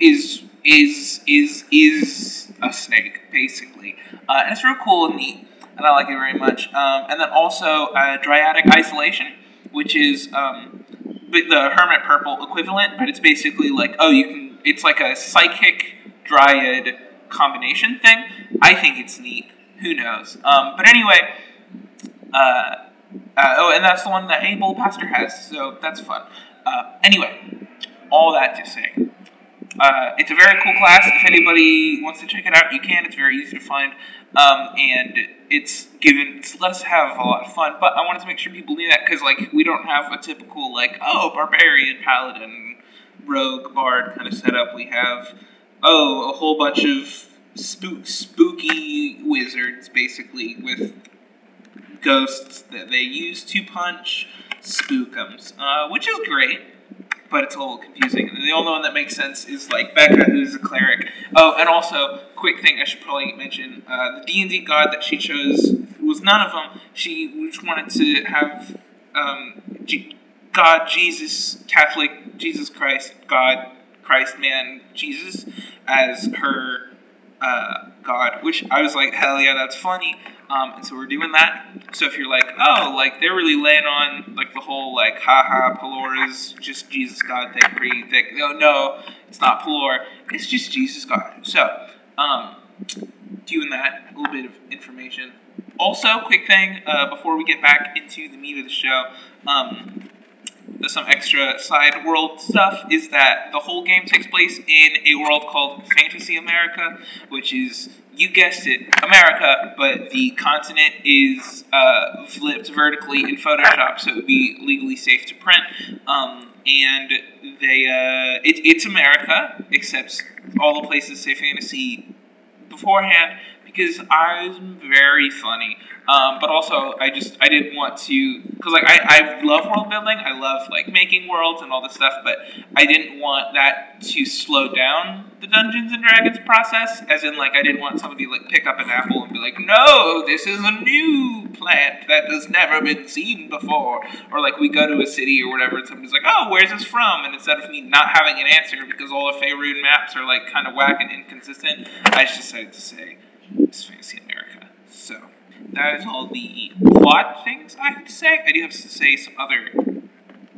is is is is a snake, basically. Uh, and it's real cool and neat, and I like it very much. Um, and then also uh, Dryadic Isolation, which is um, the Hermit Purple equivalent, but it's basically like, oh, you can, it's like a psychic dryad combination thing. I think it's neat. Who knows? Um, but anyway... Uh, uh, oh, and that's the one that Abel Pastor has, so that's fun. Uh, anyway, all that to say, uh, it's a very cool class. If anybody wants to check it out, you can. It's very easy to find, um, and it's given. It's let us have a lot of fun. But I wanted to make sure people knew that, because like we don't have a typical like oh barbarian, paladin, rogue, bard kind of setup. We have oh a whole bunch of spook spooky wizards basically with ghosts that they use to punch spookums, uh, which is great, but it's a little confusing. And the only one that makes sense is like Becca, who's a cleric. Oh, and also, quick thing I should probably mention, uh, the D and D god that she chose was none of them. She just wanted to have um, G- God, Jesus, Catholic, Jesus Christ, God, Christ, man, Jesus as her uh, god, which I was like, hell yeah, that's funny. Um, and so we're doing that. So if you're like, oh, like they're really laying on like the whole like haha Pelor is just Jesus God thing pretty thick. No, no, it's not Pelor. It's just Jesus God. So um, doing that, a little bit of information. Also, quick thing uh, before we get back into the meat of the show. Um, some extra side world stuff is that the whole game takes place in a world called Fantasy America, which is, you guessed it, America, but the continent is uh, flipped vertically in Photoshop, so it would be legally safe to print. Um, and they, uh, it, it's America, except all the places say fantasy beforehand, because I'm very funny. Um, but also, I just, I didn't want to, because, like, I, I love world building. I love, like, making worlds and all this stuff, but I didn't want that to slow down the Dungeons and Dragons process, as in, like, I didn't want somebody to, like, pick up an apple and be like, no, this is a new plant that has never been seen before. Or, like, we go to a city or whatever, and somebody's like, oh, where's this from? And instead of me not having an answer, because all of Faerun maps are, like, kind of whack and inconsistent, I just decided to say, it's Fantasy America. So... that is all the plot things I have to say. I do have to say some other,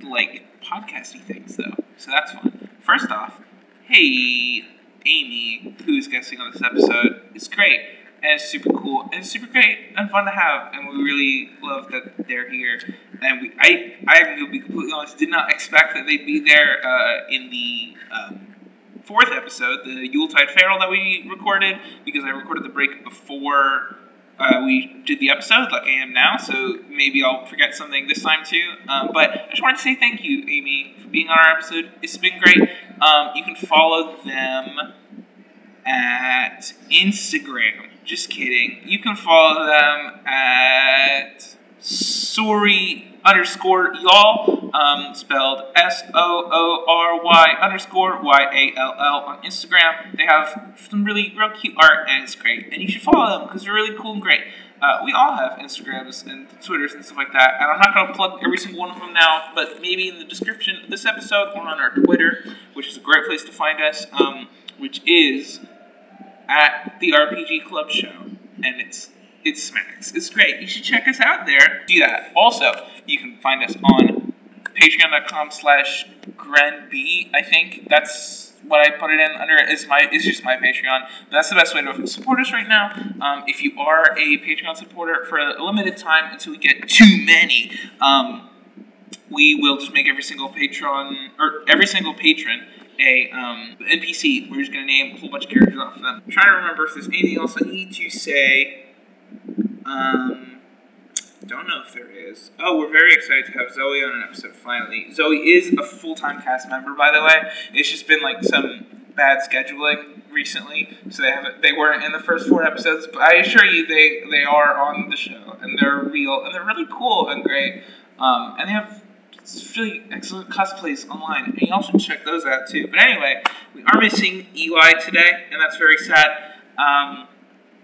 like, podcasty things, though. So that's fun. First off, hey, Amy, who's guesting on this episode, is great. And it's super cool. And it's super great and fun to have. And we really love that they're here. And we, I, I'm going to be completely honest, did not expect that they'd be there uh, in the... Um, fourth episode, the Yuletide Feral that we recorded, because I recorded the break before uh, we did the episode, like I am now, so maybe I'll forget something this time too. Um, but I just wanted to say thank you, Amy, for being on our episode. It's been great. Um, you can follow them at Instagram. Just kidding. You can follow them at Sorry underscore y'all, um, spelled S O O R Y underscore Y A L L on Instagram. They have some really real cute art, and it's great. And you should follow them, because they're really cool and great. Uh, we all have Instagrams and Twitters and stuff like that, and I'm not going to plug every single one of them now, but maybe in the description of this episode or on our Twitter, which is a great place to find us, um, which is at the R P G Club Show, and it's It smacks. It's great. You should check us out there. Do that. Also, you can find us on patreon.com slash grenb. I think that's what I put it in under. It's, my, it's just my Patreon. That's the best way to support us right now. Um, if you are a Patreon supporter for a limited time until we get too many, um, we will just make every single patron, or every single patron, a um, N P C. We're just going to name a whole bunch of characters off of them. I'm trying to remember if there's anything else I need to say. Um, don't know if there is. Oh, we're very excited to have Zoe on an episode finally. Zoe is a full-time cast member, by the way. It's just been like some bad scheduling recently, so they haven't. They weren't in the first four episodes, but I assure you, they they are on the show, and they're real, and they're really cool and great. Um, and they have really excellent cosplays online, and you all should check those out too. But anyway, we are missing Eli today, and that's very sad. Um,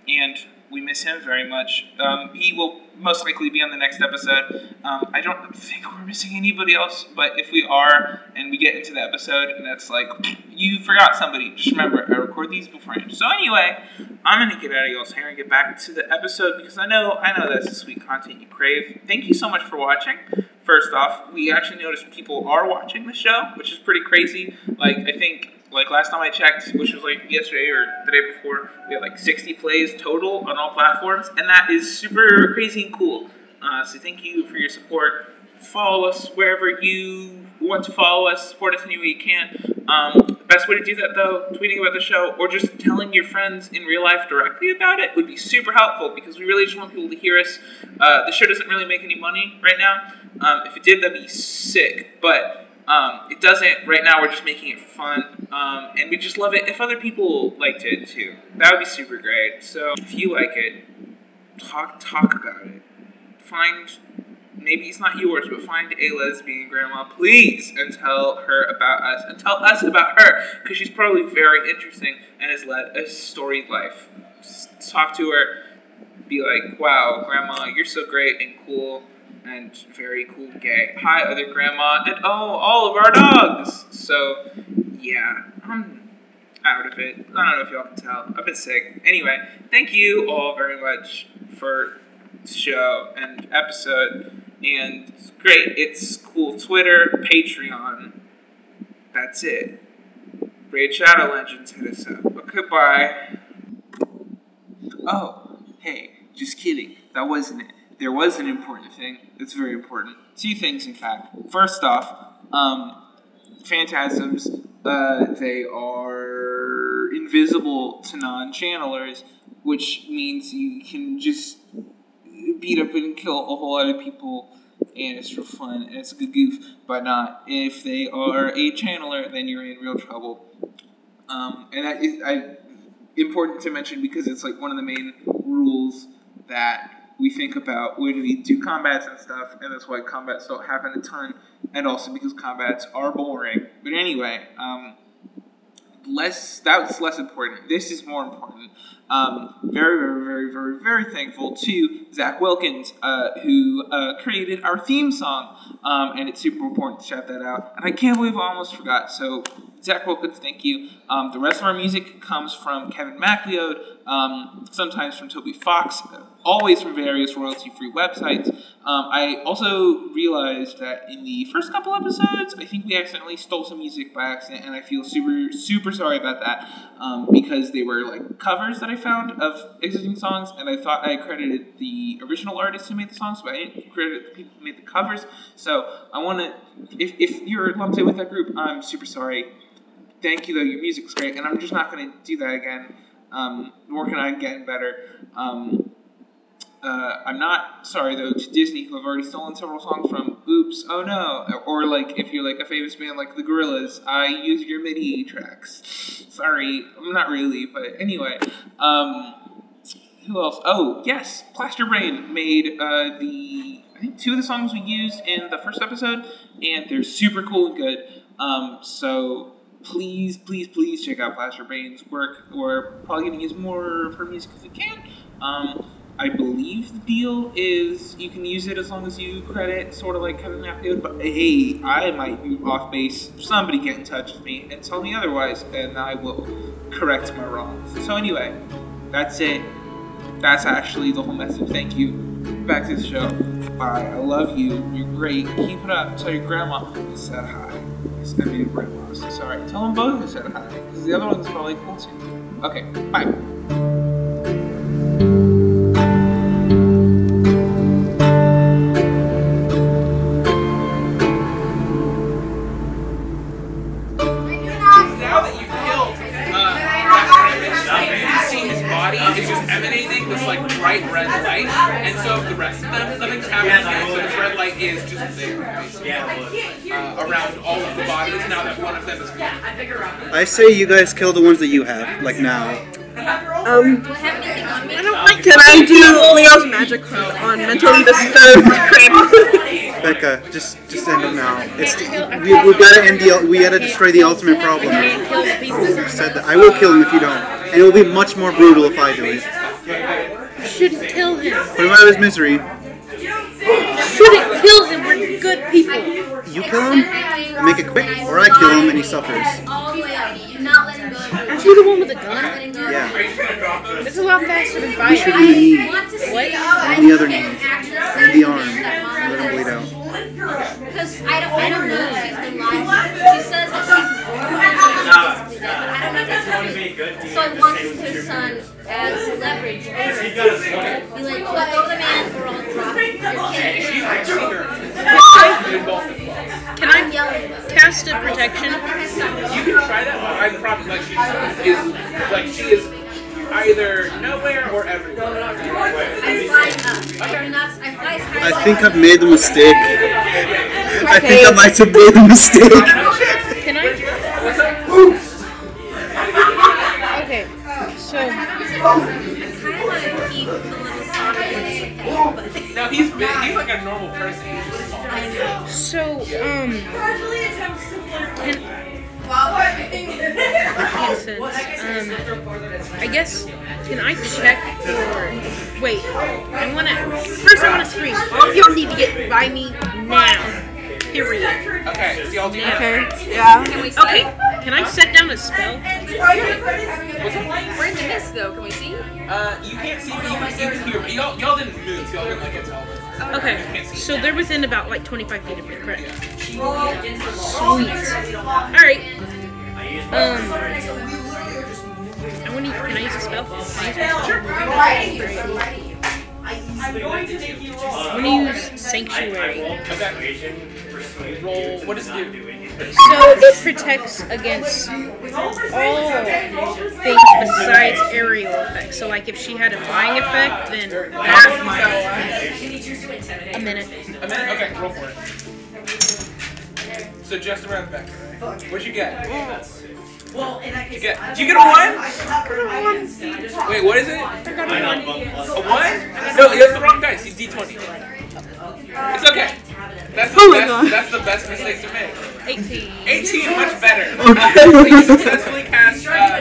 and. We miss him very much. Um, he will most likely be on the next episode. Um, I don't think we're missing anybody else, but if we are and we get into the episode and that's like, you forgot somebody, just remember, I record these beforehand. So anyway, I'm going to get out of y'all's hair and get back to the episode because I know I know that's the sweet content you crave. Thank you so much for watching. First off, we actually noticed people are watching the show, which is pretty crazy. Like, I think... Like, last time I checked, which was, like, yesterday or the day before, we had, like, sixty plays total on all platforms, and that is super crazy and cool. Uh, so thank you for your support. Follow us wherever you want to follow us. Support us any way you can. Um, the best way to do that, though, tweeting about the show or just telling your friends in real life directly about it would be super helpful because we really just want people to hear us. Uh, the show doesn't really make any money right now. Um, if it did, that'd be sick, but... Um, it doesn't, right now we're just making it for fun, um, and we just love it if other people liked it too. That would be super great, so if you like it, talk talk about it. Find, maybe it's not yours, but find a lesbian grandma, please, and tell her about us, and tell us about her, because she's probably very interesting and has led a storied life. Just talk to her, be like, wow, grandma, you're so great and cool. And very cool gay. Hi, other grandma. And oh, all of our dogs. So, yeah, I'm out of it. I don't know if y'all can tell. I've been sick. Anyway, thank you all very much. for show and episode. And it's great. It's cool. Twitter, Patreon. That's it. Raid Shadow Legends, hit us up. But goodbye. Oh, hey, just kidding. That wasn't it. There was an important thing. That's very important. Two things, in fact. First off, um, phantasms, uh, they are invisible to non-channelers, which means you can just beat up and kill a whole lot of people, and it's real fun, and it's a good goof, but not if they are a channeler, then you're in real trouble. Um, and that is I, important to mention because it's like one of the main rules that we think about when we do combats and stuff, and that's why combats don't happen a ton, and also because combats are boring. But anyway, um, less that's less important. This is more important. Um, very, very, very, very, very thankful to Zac Wilkins, uh, who uh, created our theme song, um, and it's super important to shout that out. And I can't believe I almost forgot, so Zac Wilkins, thank you. Um, the rest of our music comes from Kevin MacLeod, um, sometimes from Toby Fox, always from various royalty-free websites. Um, I also realized that in the first couple episodes, I think we accidentally stole some music by accident, and I feel super, super sorry about that, um, because they were like covers that I found of existing songs, and I thought I credited the original artists who made the songs, but I didn't credit the people who made the covers. So I want to, if, if you're lumped in with that group, I'm super sorry. Thank you, though. Your music's great, and I'm just not going to do that again. Um, working on getting better. Um, uh, I'm not sorry, though, to Disney, who I've already stolen several songs from. Oops, oh no. Or, like, if you're, like, a famous band like the Gorillaz, I use your MIDI tracks. Sorry. I'm not really, but anyway. Um, who else? Oh, yes. Plaster Brain made uh, the, I think, two of the songs we used in the first episode, and they're super cool and good. Um, so... Please, please, please check out Plaster Brain's work. We're probably going to use more of her music if we can. Um, I believe the deal is you can use it as long as you credit, sort of like Kevin MacLeod. But hey, I might be off base. Somebody get in touch with me and tell me otherwise, and I will correct my wrongs. So anyway, that's it. That's actually the whole message. Thank you. Back to the show. Bye. I love you. You're great. Keep it up. Tell your grandma you said hi. I mean, grandma. Sorry. Tell them both I said hi, because the other one's probably cool too. Okay. Bye. I say you guys kill the ones that you have, like now. Um, I don't like Can I do Leo's magic on mentally disturbed Krampus? Becca, just just end it now. It's we we gotta end the we gotta destroy the ultimate problem. I said that I will kill him if you don't, and it will be much more brutal if I do it. You shouldn't kill him. Put him out of his misery. You shouldn't kill him. We're good people. You kill him, and make it quick, or I kill him and he suffers. Aren't you the one with the gun? Yeah. This is a lot faster than fire. We should be on the other knee, and the arm, and let him bleed out. Because I don't, I don't know if she's been lying. She says that she's born, but I don't know if that's happening. So I want his son as leverage. Be like, well, throw the man, or I'll drop your kid. Can I cast a protection? You can try that, but I promise, like, she is, like, she is either nowhere or everywhere. I think I've made the mistake. I think I might have made the mistake. Can I? Okay, so. Now he's big, he's like a normal person. So, um, can, um, I guess, can I check for, wait, I want to, first I want to scream, y'all need to get by me now, period. Okay, so y'all do that. Okay, yeah. Can we okay, can I set down a spell? We're in the mist, though, can we see? Uh, you can't see, but you can, you can hear me. Y'all, y'all didn't move, so y'all didn't, like, it's all. Okay, so they're within about, like, twenty-five feet of me, correct? Yeah. Sweet. Alright. Um... I want to. Can I use a spell? Sure. I'm going to make you roll. I'm going to use Sanctuary. Okay. Roll. What does it do? So it protects against all things besides aerial effects. So, like, if she had a flying effect, then that might. A minute. A minute. Okay. Roll for it. So just around the back. What'd you get? Well, in that case, you get, do you get a one? I got a one. Wait, what is it? I got a one. A one? No, that's the wrong dice. It's D twenty. It's okay. That's the, oh best, that's the best mistake to make. eighteen. eighteen, much better. Uh, you successfully cast uh, uh,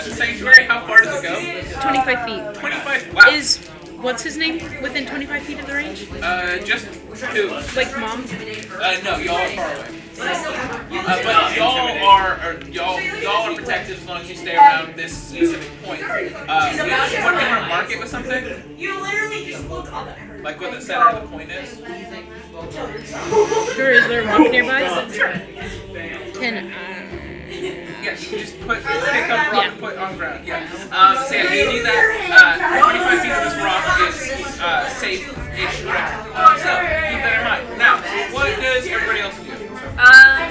Sanctuary. How far does it go? twenty-five feet. twenty-five, wow. Is, what's his name, within twenty-five feet of the range? Uh, just two. Like mom? Uh, no, y'all are far away. Uh, but y'all are, are y'all y'all are protected as long as you stay around this specific point. Uh, so you want to mark it with something? You literally just look up. Like what the center of the point is. Sure, is there a rock nearby? Sure. Can I? Yeah, you can just put pick up rock and put on ground. Yeah. Um, so yeah, you need that. Uh, twenty-five feet of this rock is uh, safe-ish ground. Uh, so keep that in mind. Now, what does everybody else do? Um, I,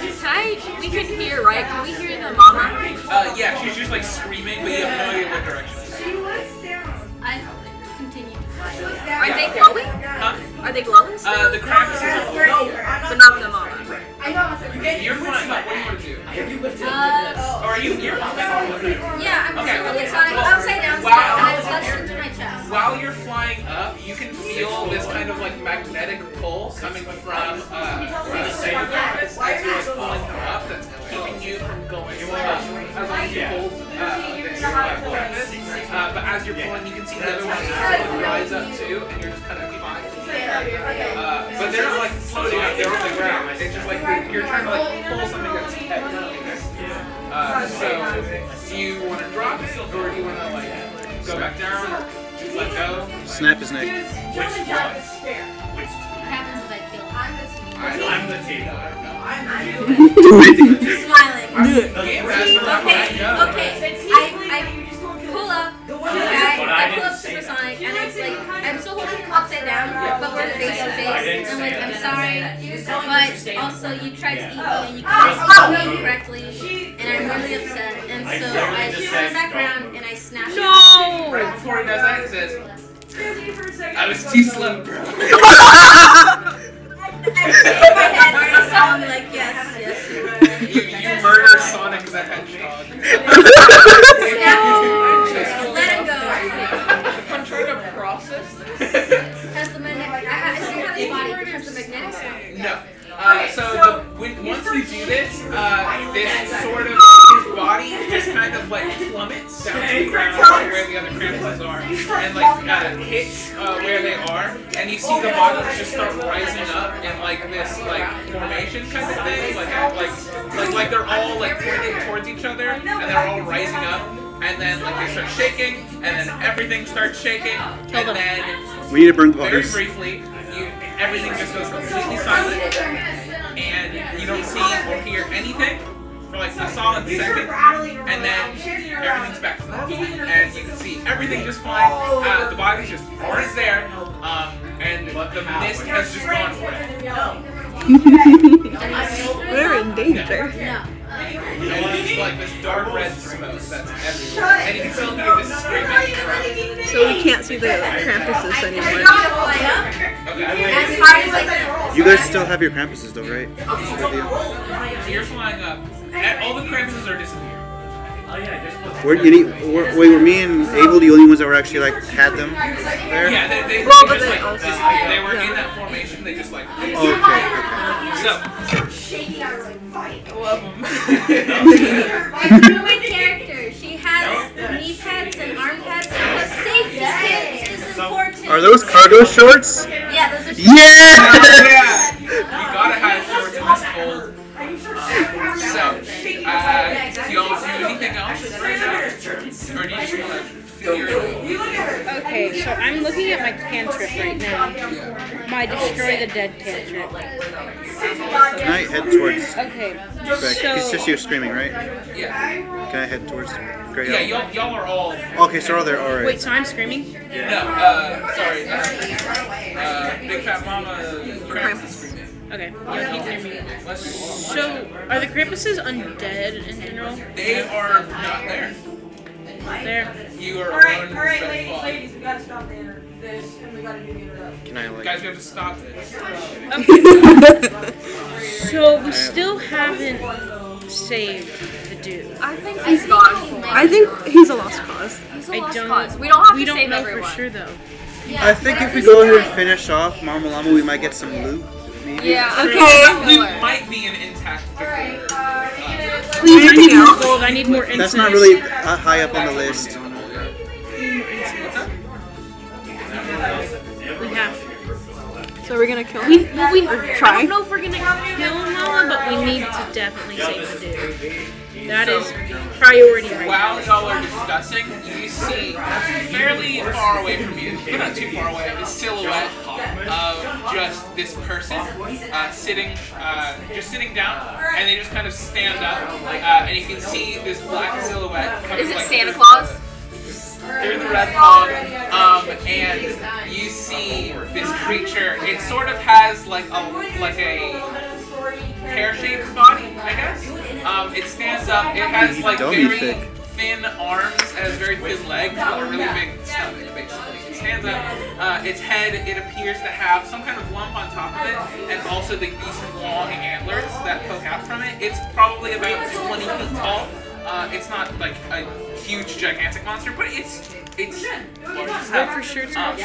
we can hear, right? Can we hear the mama? Uh, yeah, she's just like screaming, but you have no idea what direction. She was down. I continue to fly. Are they glowing? Huh? Are they glowing still? Uh, the Krampus is on the lower, but not the mama. Right. You're flying up. What do you want to do? Uh, or are you here? Yeah, I'm okay. Really okay. So I'm upside down, wow. And I touched into my chest. While you're flying up, you can feel this kind of like magnetic pull coming from uh, the side of the Krampus. As you're like pulling them up, that's keeping you from going up. As long as you hold this Krampus. Uh, but as you're pulling, you can see the other one rise up too, and you're just kind of flying. Uh, but they're not like floating up, they're on the ground. It's just like they, you're trying to like pull something that's heavy. Uh, so, do you want to drop it or do you want to like go back down or let go? Snap his neck. Which one? Which what happens if I kill? I'm the team. I'm the team. I don't know. I'm the team. Do it. Smiling. Do it. Okay, okay. I, I pull up. I, I pull up supersonic, and it's like I'm still holding him upside down, but we're face to face. I'm like, I'm sorry, but also you tried to eat me and you couldn't eat me correctly, and I'm really upset. And so I turn back around and I snap. No! Right before he does that, he says, "I was too slim, bro." I shake my head and I'm like, "Yes, yes, you murdered." You, you murder Sonic the Hedgehog. Let him go. I'm trying to process this. Has the magnetic? I still have his body. Has the magnetic sound? No. Uh, so so the, when, once you do this, uh, this sort of his body just kind of like plummets down to the ground like where the other Krampuses are, and like uh, hits uh, where they are, and you see the models just start rising up in like this like formation kind of thing, like like like like they're all like pointing towards each other, and they're all rising up. And then, like, they start shaking, and then everything starts shaking, and then, we need to burn the very briefly, you, everything just goes completely silent, and you don't see or hear anything for, like, a solid second, and then everything's back to normal, and you can see everything just fine, uh, the bodies just aren't there, um, and the mist has just gone away. We're in danger. Yeah. And it's like this dark red smoke that's everywhere. And you can still hear this screaming. So we can't see the Krampuses anymore. Okay. You guys still have your Krampuses though, right? So you're flying up. And all the Krampuses are disappearing. Oh yeah, just were, you need, were, were me and Abel the only ones that were actually like had them there? Yeah, they, they, they, well, just, like, just, they were yeah. in that formation. They just like. They oh, okay. okay. So. Shaking out like fight. I love them. My human character. She has knee pads and arm pads. Because safety skills is important. Are those cargo shorts? Yeah, those are. Shorts. Yeah. Oh, yeah. You gotta have shorts in this cold. So, uh, do you all do anything else right now? Or do you just want to figure it out? So I'm looking at my cantrip right now. My Destroy the Dead cantrip. Can I head towards... Okay. So... It's just you screaming, right? Yeah. Can I head towards... Grail? Yeah, y'all, y'all are all... Okay, so all there, all right. Wait, so I'm screaming? Yeah. No, uh, sorry. Uh, uh, Big Fat Mama Krampus is screaming. Okay. Yeah, he can hear me. So, are the Krampuses undead in general? They are not there. There. You are alright, alone. Alright, ladies, ladies, we gotta stop the this, and we gotta do the other. Can I, like... Guys, we have to stop this. Okay. So, we still haven't saved the dude. I think he's gone. I think he's a lost cause. He's a lost cause. We don't have to save everyone. We don't know for sure, though. Yeah. I think if we go here and finish off Marmalama, we might get some loot. Maybe. Yeah, okay. That loot might be an intact victory. Please, I need more gold. I need more incense. That's not really uh, high up on the list. We have. So we're gonna kill him? We, well, we or try? I don't know if we're gonna kill Mala, but we need to definitely save the dude. That so, is priority right now. While y'all are discussing, you see fairly far away from you, but not too far away, the silhouette of just this person uh, sitting, uh, just sitting down, and they just kind of stand up, uh, and you can see this black silhouette. Coming is it like Santa Claus? Through the red fog, um, and you see this creature. It sort of has like a like a pear-shaped body, I guess. Um, it stands up. It has like very thick. thin arms and has very thin legs, but a really big stomach, basically. It stands up. Uh, its head, it appears to have some kind of lump on top of it, and also the, these long antlers that poke out from it. It's probably about twenty feet tall. Uh, it's not like a huge, gigantic monster, but it's it's well, for sure. Um,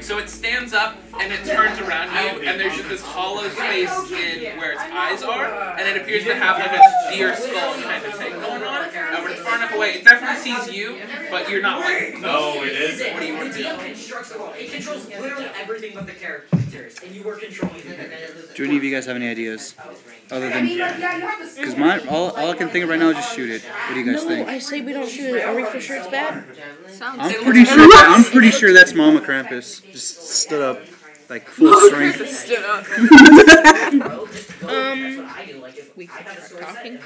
so it stands up and it turns around you, and there's just this hollow space in where its eyes are, and it appears to have like a deer skull kind of thing going on. Uh, but it's far enough away, it definitely sees you, but you're not like. No, it is. What do you want to do? It controls literally everything but the characters, and you were controlling it. Do any of you guys have any ideas? Other than, because my all, all I can think of right now is just shoot it. What do you guys no, think? No, I say we don't shoot it. Are we for sure it's bad? I'm pretty sure. That, I'm pretty sure that's Mama Krampus. Just stood up, like full Mama strength. Krampus stood up. um, we could start talking.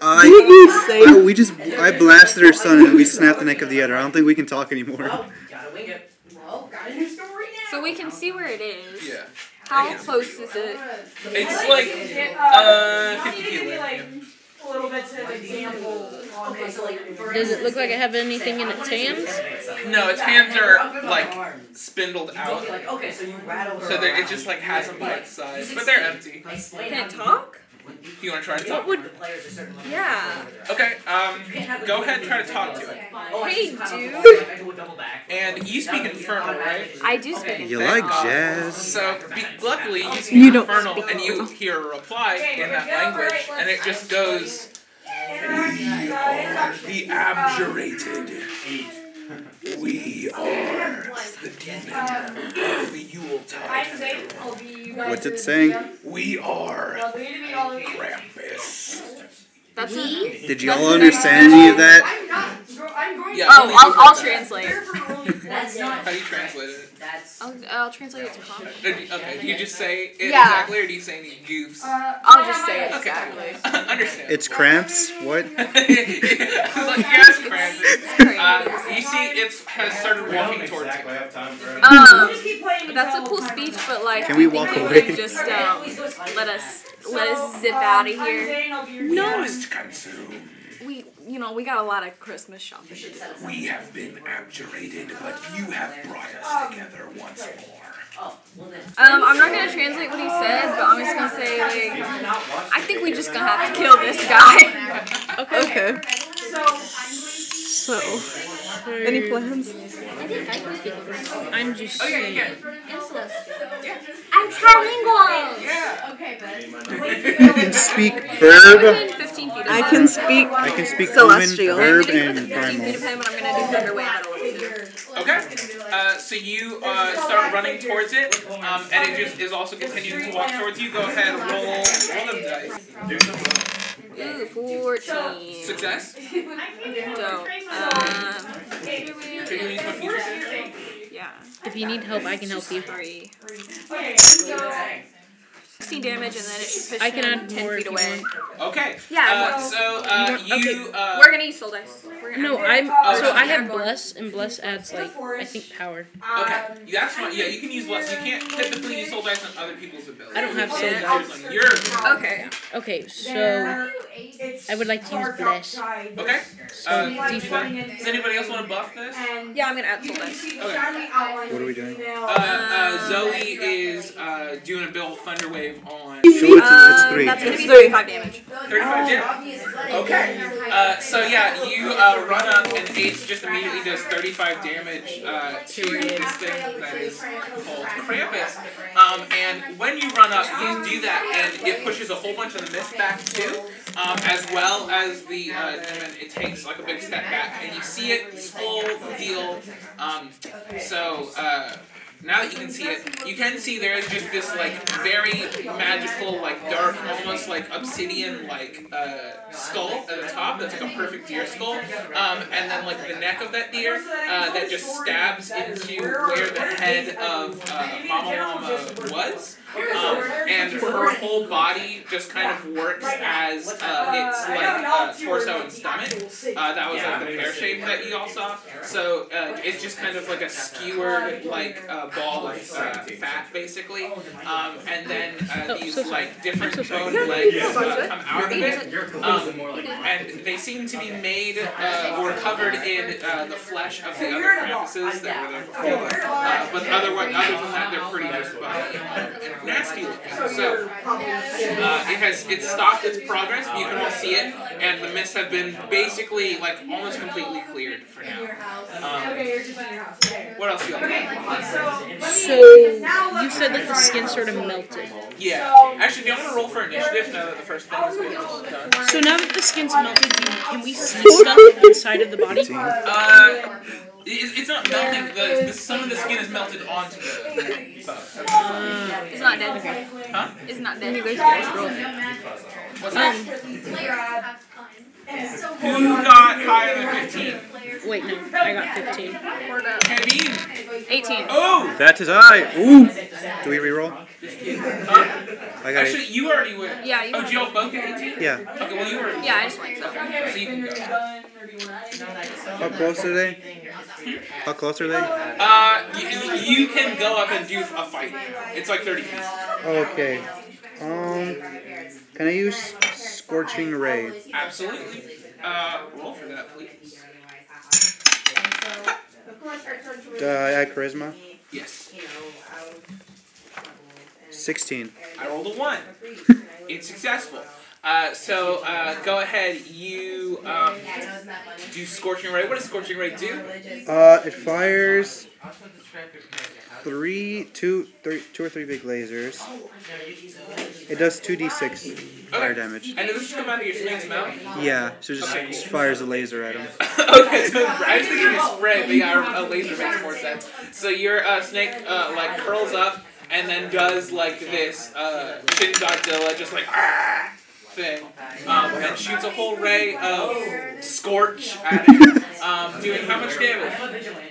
Uh, what did you say? I, we just I blasted her son and we snapped the neck of the other. I don't think we can talk anymore. So we can see where it is. Yeah. How close is it? It's like uh fifty feet away. A little bit to an example. Okay, so like, does it look like I have anything in its hands? No, its hands are like spindled out. Okay, so you rattle. So it just like has them by its side, but they're empty. Can it talk? You want to try to talk? What would... Yeah. Okay, um, go ahead and try to talk to it. Hey, dude. And you speak Infernal, right? I do speak Infernal. You like jazz. So, be- luckily, you speak you Infernal, speak and you hear a reply in that language, and it just goes, "We are the abjurated. We are the demon of the Yuletide." What's it saying? We are Krampus. That's it? Did you all understand any of that? Yeah, oh, I'll, I'll translate. How do you translate it? I'll, I'll translate it to common. Okay, do you just say it yeah. exactly, or do you say any goofs? Uh, I'll just say it exactly. Okay. Understand. It's Cramps? What? Look, yes, Cramps. Uh, you see, it has started walking towards you. Um, that's a cool speech, but like, can we walk I think away? Can just um, let us let us zip out of here. No. We, you know, we got a lot of Christmas shopping. We have been abjurated, but you have brought us together once more. Um, I'm not gonna translate what he said, but I'm just gonna say, like, I think we just gonna have to kill this guy. Okay. Okay. So, any plans? I'm just okay, yeah. I'm trilingual. Yeah. Okay, but you can speak verb. I can speak. I can speak celestial. Verb and primal. Okay. Uh, so you uh, start running towards it, um, and it just is also continuing to walk towards you. Go ahead, roll roll them dice. Ooh, fourteen. Success? Dope. Um, can you use my features? Yeah. If you need help, I can help you. Three. sixteen damage, and then it should push I can him add ten feet away. Okay. Yeah. Uh, so uh, you. Okay. Uh, We're gonna use soul dice. No, I'm. So okay. I have bless, and bless adds like I think power. Okay. That's fine. Yeah, you can use bless. You can't typically use soul dice on other people's abilities. I don't have soul dice. You're okay. Okay. So I would like to use bless. Okay. Uh, does anybody else want to buff this? Yeah, I'm gonna add soul dice. Okay. What are we doing? Uh, uh, Zoe is uh, doing a build thunder wave. On. So it's, uh, it's three. That's going to be thirty-five damage. thirty-five damage? Okay. Uh, so yeah, you uh, run up and Ace just immediately does thirty-five damage uh, to this thing that is called Krampus. Um, and when you run up, you do that and it pushes a whole bunch of the mist back too, um, as well as the, uh, and it takes like a big step back and you see it, full deal. Um, so, uh, Now that you can see it, you can see there is just this, like, very magical, like, dark, almost, like, obsidian, like, uh, skull at the top that's, like, a perfect deer skull, um, and then, like, the neck of that deer, uh, that just stabs into where the head of, uh, Mama Llama was, um, and her whole body just kind of works as, uh, it's, like, uh, torso and stomach, uh, that was, like, the pear shape that you all saw, so, uh, it's just kind of, like, a skewered, like, uh, ball of uh, fat, basically, um, and then uh, these oh, so like different so bone legs uh, come out of it, um, and they seem to be made uh, or covered in uh, the flesh of the other Krampuses that were there before, uh, but other, other than that, they're pretty uh, nasty looking. So uh, it has it's stopped its progress. You can all see it, and the mists have been basically like almost completely cleared for now. Um, what else do you like? So, you said that the skin sort of melted. Yeah. Actually, do you want to roll for initiative now that the first thing is done? So now that the skin's melted, can we see stuff inside of the body? Uh, it, it's not melting. The, the, some of the skin is melted onto the bone. Uh, it's not dead. Okay. Huh? It's not dead. What's that? Who got higher than fifteen? Wait, no, I got fifteen. Kevin! eighteen. Oh! That is I! Ooh! Do we reroll? Uh, I got actually, eight. You already went. Yeah, you oh, did you all both get eighteen? Yeah. Okay, well, you already went. Yeah, I just went. Okay. So you can go. How close are they? How close are they? Uh, you, you can go up and do a fight. It's like thirty feet. Okay. Um, can I use Scorching Ray? Absolutely. Uh, roll for that, please. Uh, I add charisma? Yes. sixteen. I rolled a one. It's successful. Uh, so, uh, go ahead, you, um, do Scorching Ray. What does Scorching Ray do? Uh, it fires three, two, three, two or three big lasers. It does two d six fire okay. damage. And does this come out of your sling's mouth? Yeah, so it just, okay. just fires a laser at him. Okay, so I was thinking you spray, but yeah, a laser makes more sense. So your, uh, snake, uh, like, curls up and then does, like, this, uh, Shin Godzilla, just like, ah! Thing, um, and shoots a whole ray of scorch at it, um, doing how much damage?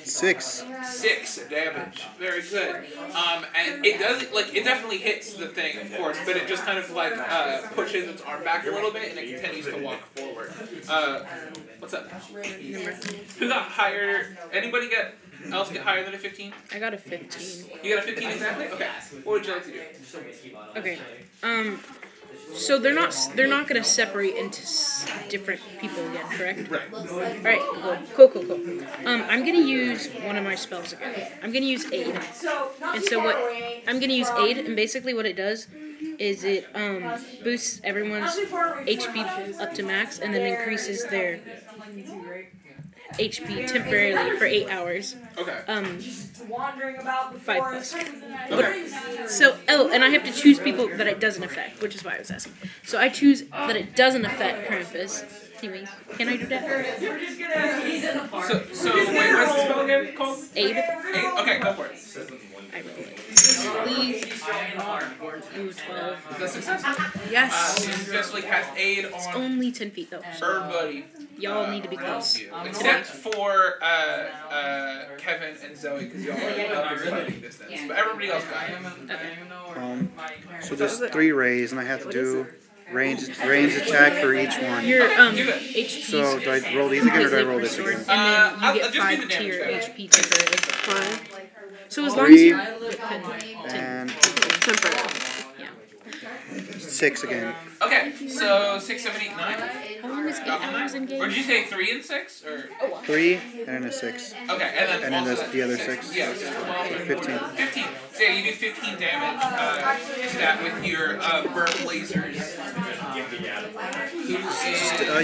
Six. Six damage. Very good. Um, and it does, like, it definitely hits the thing, of course, but it just kind of, like, uh, pushes its arm back a little bit, and it continues to walk forward. Uh, what's up? Who got higher? Anybody get... else get higher than a fifteen? I got a fifteen. You got a fifteen exactly? Okay. What would you like to do? Okay. Um... So they're not they're not going to separate into s- different people again, correct? Right. All right. Cool. Cool. Cool. Cool. Um, I'm going to use one of my spells again. I'm going to use aid. And so what I'm going to use aid, and basically what it does is it um, boosts everyone's H P up to max, and then increases their H P temporarily for eight hours. Okay. Um, five plus. Okay. So, oh, and I have to choose people that it doesn't affect, which is why I was asking. So I choose that it doesn't affect Krampus. Anyway, can I do that? So, so wait, what's the spell again called? Aid. Aid? Okay, go for it. I roll it. please. Is that successful? Yes. Uh, successfully cast aid on. It's only ten feet though. Her buddy. Y'all uh, need to be close. Except for uh, uh, Kevin and Zoe, because y'all are fighting distance. But everybody else got it. Um, so there's three rays, and I have to do range range attack for each one. Your um H P. So do I roll these again, or do I roll this again? Uh, I'll just do the damage. H P trigger. So as long as you and six again. Okay, so six, seven, eight, nine. How long is eight hours in game? Or did you say three and six? Or three and a six. Okay, and then and then the, the other six. Yeah, so fifteen. Fifteen. So yeah, you do fifteen damage uh, to that with your uh, burn lasers. Just a, a,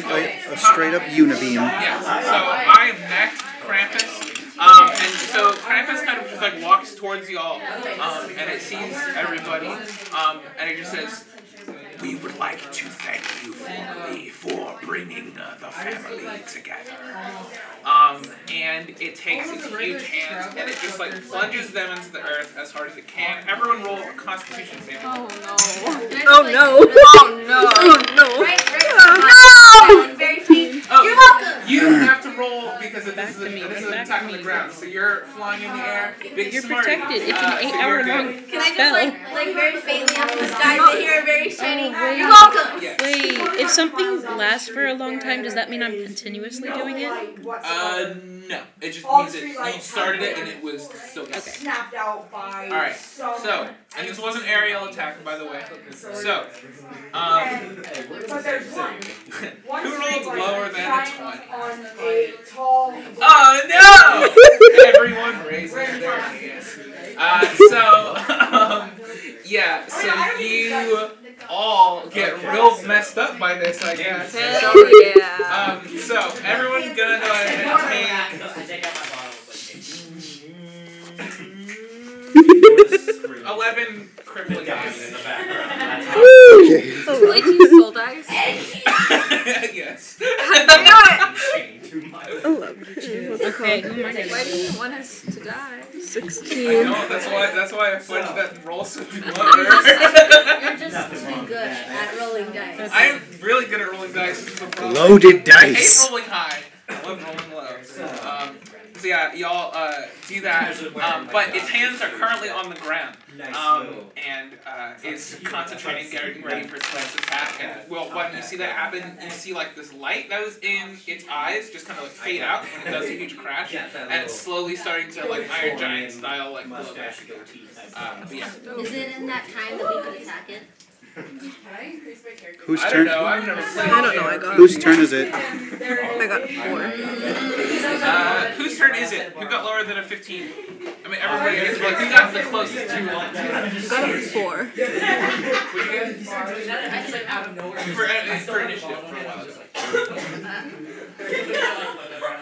a straight up unibeam. Yeah. So I maxed Krampus. Um, and so Krampus kind of just like walks towards y'all, um, and it sees everybody, um, and it just says, "We would like to thank you formally for bringing uh, the family together." Um, and it takes its huge hands and it just like plunges them into the earth as hard as it can. Everyone roll a Constitution save. Oh no! Oh no! Oh no! Oh no! Oh no! Very feet. Oh, you're welcome. You have to roll because of this is an attack on the ground, so you're flying in the air. Big you're smart. Protected. It's an eight-hour uh, so long spell. Can I just like, like very faintly up in the sky to hear a very shiny? Oh, you're welcome. Yes. Wait, if something lasts for a long time, does that mean I'm continuously no. doing it? Uh, no. It just means that you started it and it was still good. Okay. Snapped out by. All right. So, and this was an aerial attack, by the way. So, um, who rolled lower than a twenty? On a tall. Oh no! Everyone raises their hands. Uh, so, um, yeah. So you all get real messed up by this, I guess. Yeah. Um, so everyone's gonna go ahead and take eleven crippling dice in the background. Okay. So lightning soul dice. Yes. I knew it. eleven. Okay. Why do you want us to die? Sixteen. I know. That's why. That's why I fudged oh. that roll so much. You're just too good at rolling dice. I'm really good at rolling dice. Loaded dice. I hate rolling high. I love rolling low. So, um, so yeah, y'all uh, do that. Um, but its hands are currently on the ground. Um, and uh, is concentrating, getting ready for its next attack. And well, when you see that happen, you see like this light that was in its eyes just kind of like fade out when it does a huge crash. And it's slowly starting to like Iron Giant style like blow back. Um, yeah. Is it in that time that we could attack it? Whose turn? I don't know. I've never played. I don't know. I got. Whose turn is it? I got four. Uh, whose turn is it? Who got lower than a fifteen? I mean, everybody is like, who got the closest to? I got a four. That's like out of nowhere. For initiative, for a while.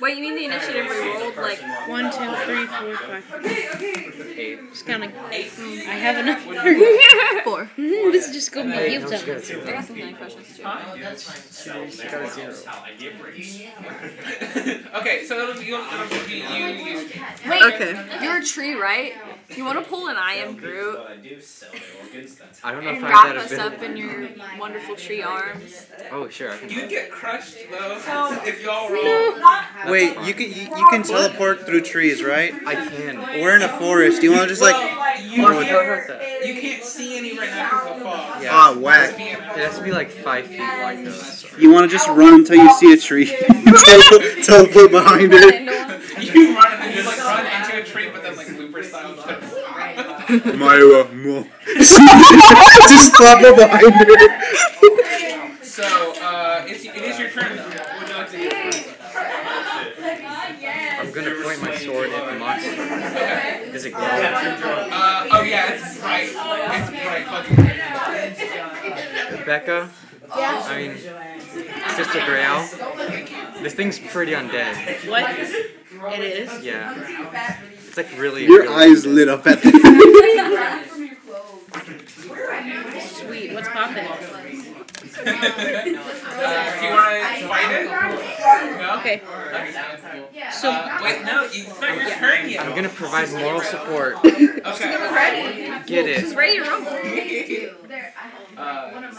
Wait, you mean the initiative we rolled, like... One, two, three, four, five. Okay, okay. Just counting. Eight. I have enough. Four. Mm-hmm. This is just going to be you. I got some nine questions, too. Huh? Okay, so it'll be you. Wait, okay. You're a tree, right? You want to pull an I Am Groot? I don't know if I wrap us up in your wonderful tree arms. Oh, sure. I can you get crushed, though, oh. if y'all roll... No. Wait, you can you, you can teleport through trees, right? I can. We're in a forest. Do you want to just like? Well, you, oh, can't, you can't see any right now because of the fog. Yeah. Ah, whack! It has to be like five feet wide though. You want to just run until you see a tree, teleport, teleport behind it. You run and then just like run into a tree, but then like looper style. Myra, mo. Just teleport behind it. So uh, it's, it is your turn though. Would you like to? Do? I'm gonna point my sword at the monster. Okay. Is it glow? Uh, oh yeah, it's bright. It's bright fucking bright. Becca? I mean, Sister Grail? This thing's pretty undead. What? It is? Yeah. It's like really. Your really eyes undead. Lit up at this. Sweet, what's popping? uh, do you wanna fight it? No? Okay. So uh, wait, no, you not your turn yet. I'm gonna provide moral support. Okay. Ready. Get it. She's ready to rumble. Uh,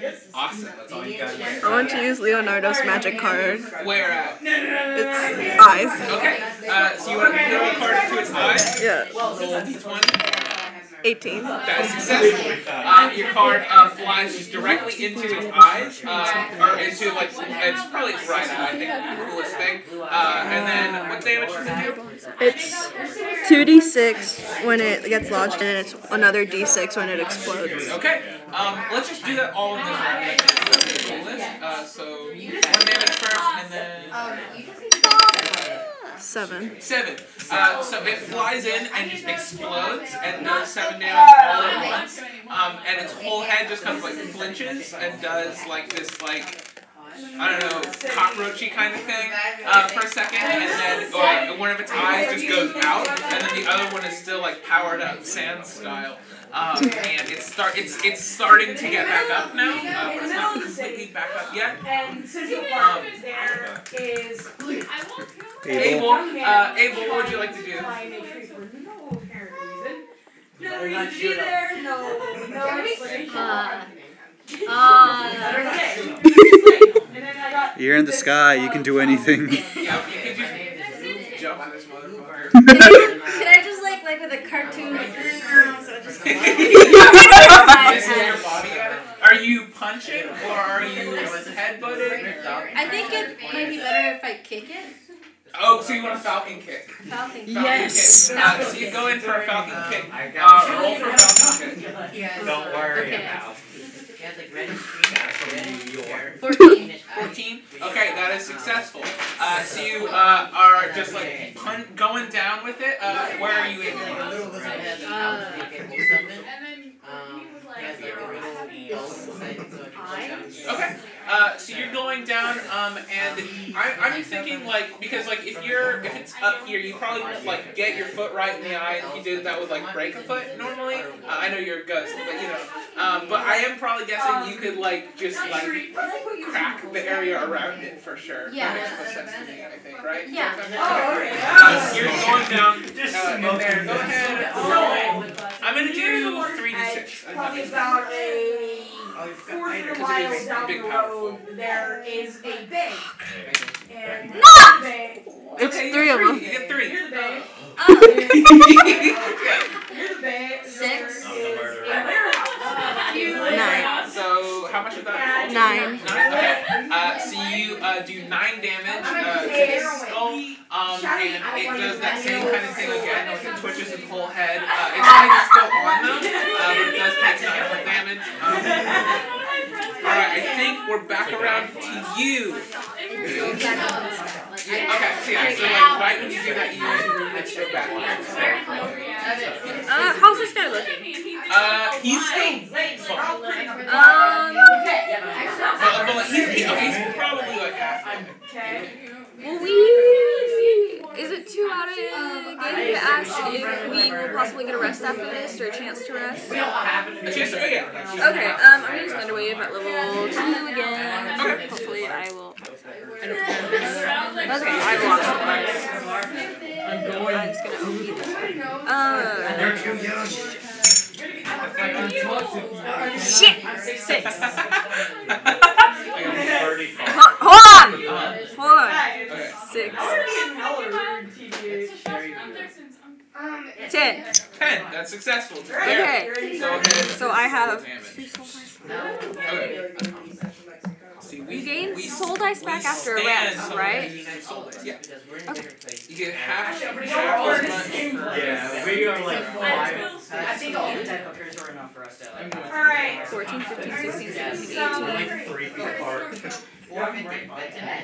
yes. Awesome. That's all you got. I want to use Leonardo's magic card. Where at? No, no, no, no. It's eyes. Okay. Uh, so you want to throw a card to its eyes? Yeah. Roll d twenty. eighteen. That is successful. Uh, your card uh, flies just directly into its eyes, uh, or into, like, it's probably its right eye, I think, the coolest thing. Uh, and then, what damage does it do? It's two d six when it gets lodged in, and it's another d six when it explodes. Okay. Um, let's just do that all in this round. Uh, so, one damage first, and then... Seven. Seven. Uh, so it flies in and just explodes and does seven damage all at once. Um, and its whole head just kind of like flinches and does like this like, I don't know, cockroachy kind of thing uh, for a second. And then uh, one of its eyes just goes out and then the other one is still like powered up, sand style. Um, and it's start it's it's starting to get back up now, uh, but it's not completely back up yet. And since the um, there is Abel, uh, Abel, what would you like to do? No apparent reason. No reason either. No, no explanation. You're in the sky. You can do anything. Yeah, you can just jump on this motherfucker. Can I just like like with a cartoon? Is your body at it? Are you punching or are you headbutting? I think it might be better if I kick it. Oh, so you want a falcon kick? Falcon kick. Yes. Falcon kick. Uh, so you go in for a falcon kick. I got uh, roll for a falcon kick. Don't worry about it. Fourteen. Fourteen. Okay, that is successful. Uh, so you uh, are just like pun- going down with it. Uh, where are you in? Uh, Um, okay, uh, so you're going down, um, and I, I'm thinking, like, because, like, if you're, if it's up here, you probably won't, like, get your foot right in the eye, and if you did, that would, like, break a foot, normally, uh, I know you're a ghost, but, you know, um, but I am probably guessing you could, like, just, like, crack the area around it, for sure, that makes more sense to me, I think, right? Yeah. Okay. Uh, so you're going down, uh, in there, go ahead, roll. I'm gonna do three d six. Probably about a four miles down the road, there is a bay. And no! It's okay, three of them. You get three. Here's the bay. Here's the bay. Six. Nine. So how much is that? Nine. Nine. Okay. Uh, so you uh, do nine damage uh, to this skull, um, and it does that same kind of thing again. Like it twitches its whole head. Uh, it's kind of still on though, uh, but it does take some extra damage. Um, all right, I think we're back around to you. Yeah, okay, so yeah, so like, why would you do that? You usually move it back. Uh, how's this guy looking? Uh, he's still far. Um, uh, but like, he's, he, okay, he's probably like half. Okay. Well, we, is it too out of game to ask if we will possibly get a rest after this, or a chance to rest? We don't have a chance to, yeah. Okay, um, I'm going to spend a wave at level two again. Okay. Hopefully I will. That's what I've lost I'm going. I'm just going to O P this one. Uh, They're too young. Shit! Six. Hold on! Hold on. Six. Ten. Ten. That's successful. There. Okay. So, okay. So I have... Okay. See, we, you gain we, soul dice back after a rest, right? Yeah. Okay. You get half the Yeah, we are like five. I think all the type of pairs are enough for us to like. Alright. fourteen, fifteen, sixteen, seventeen, eighteen.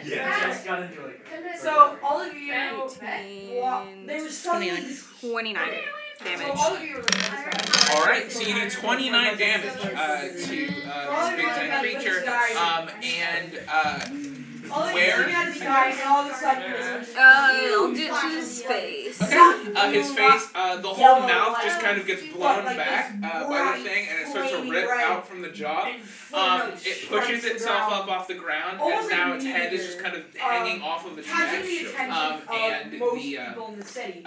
Yeah. So all of you walk. There's something. twenty-nine. Damage. Alright, so you do twenty-nine damage uh, to uh, this big time creature, um, and uh, Where? Uh, to his face. Okay. Uh, his face, uh, the whole mouth just kind of gets blown back uh, by the thing, and it starts to rip out from the jaw. Um, it pushes itself up off the ground, and now its head is just kind of hanging off of its neck. Um, and the uh,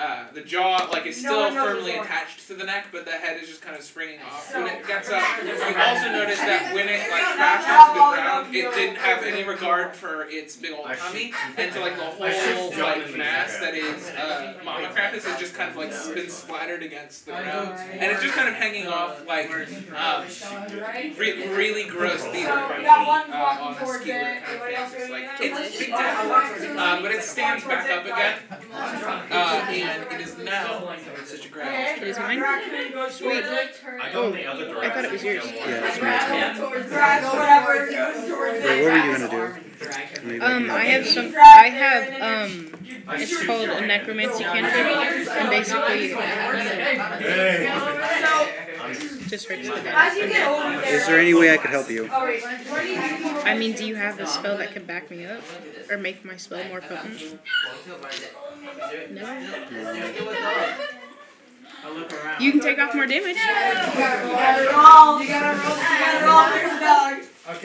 uh, the jaw, like, is still firmly attached to the neck, but the head is just kind of springing off. When it gets up, you also notice that when it, like, crashed onto the ground, it didn't have any regard for its big old tummy, and so, like, the whole, like, mass that is uh, Mama Krampus has just kind of, like, been splattered against the ground, and it's just kind of hanging off, like, um, re- really gross theater uh, on a skewer kind of thing. It's, like, it's big down, uh, but it stands back up again, uh, and it is now such a ground. Is mine? Sweet. Oh, I thought it was yours. Yeah, that's mine. Wait, what were you gonna do? Um, I have some, I have, um, it's called a necromancy cantrip, and basically, um, just hurts the guy. Is there any way I could help you? I mean, do you have a spell that could back me up, or make my spell more potent? No. You can take off more damage. Uh,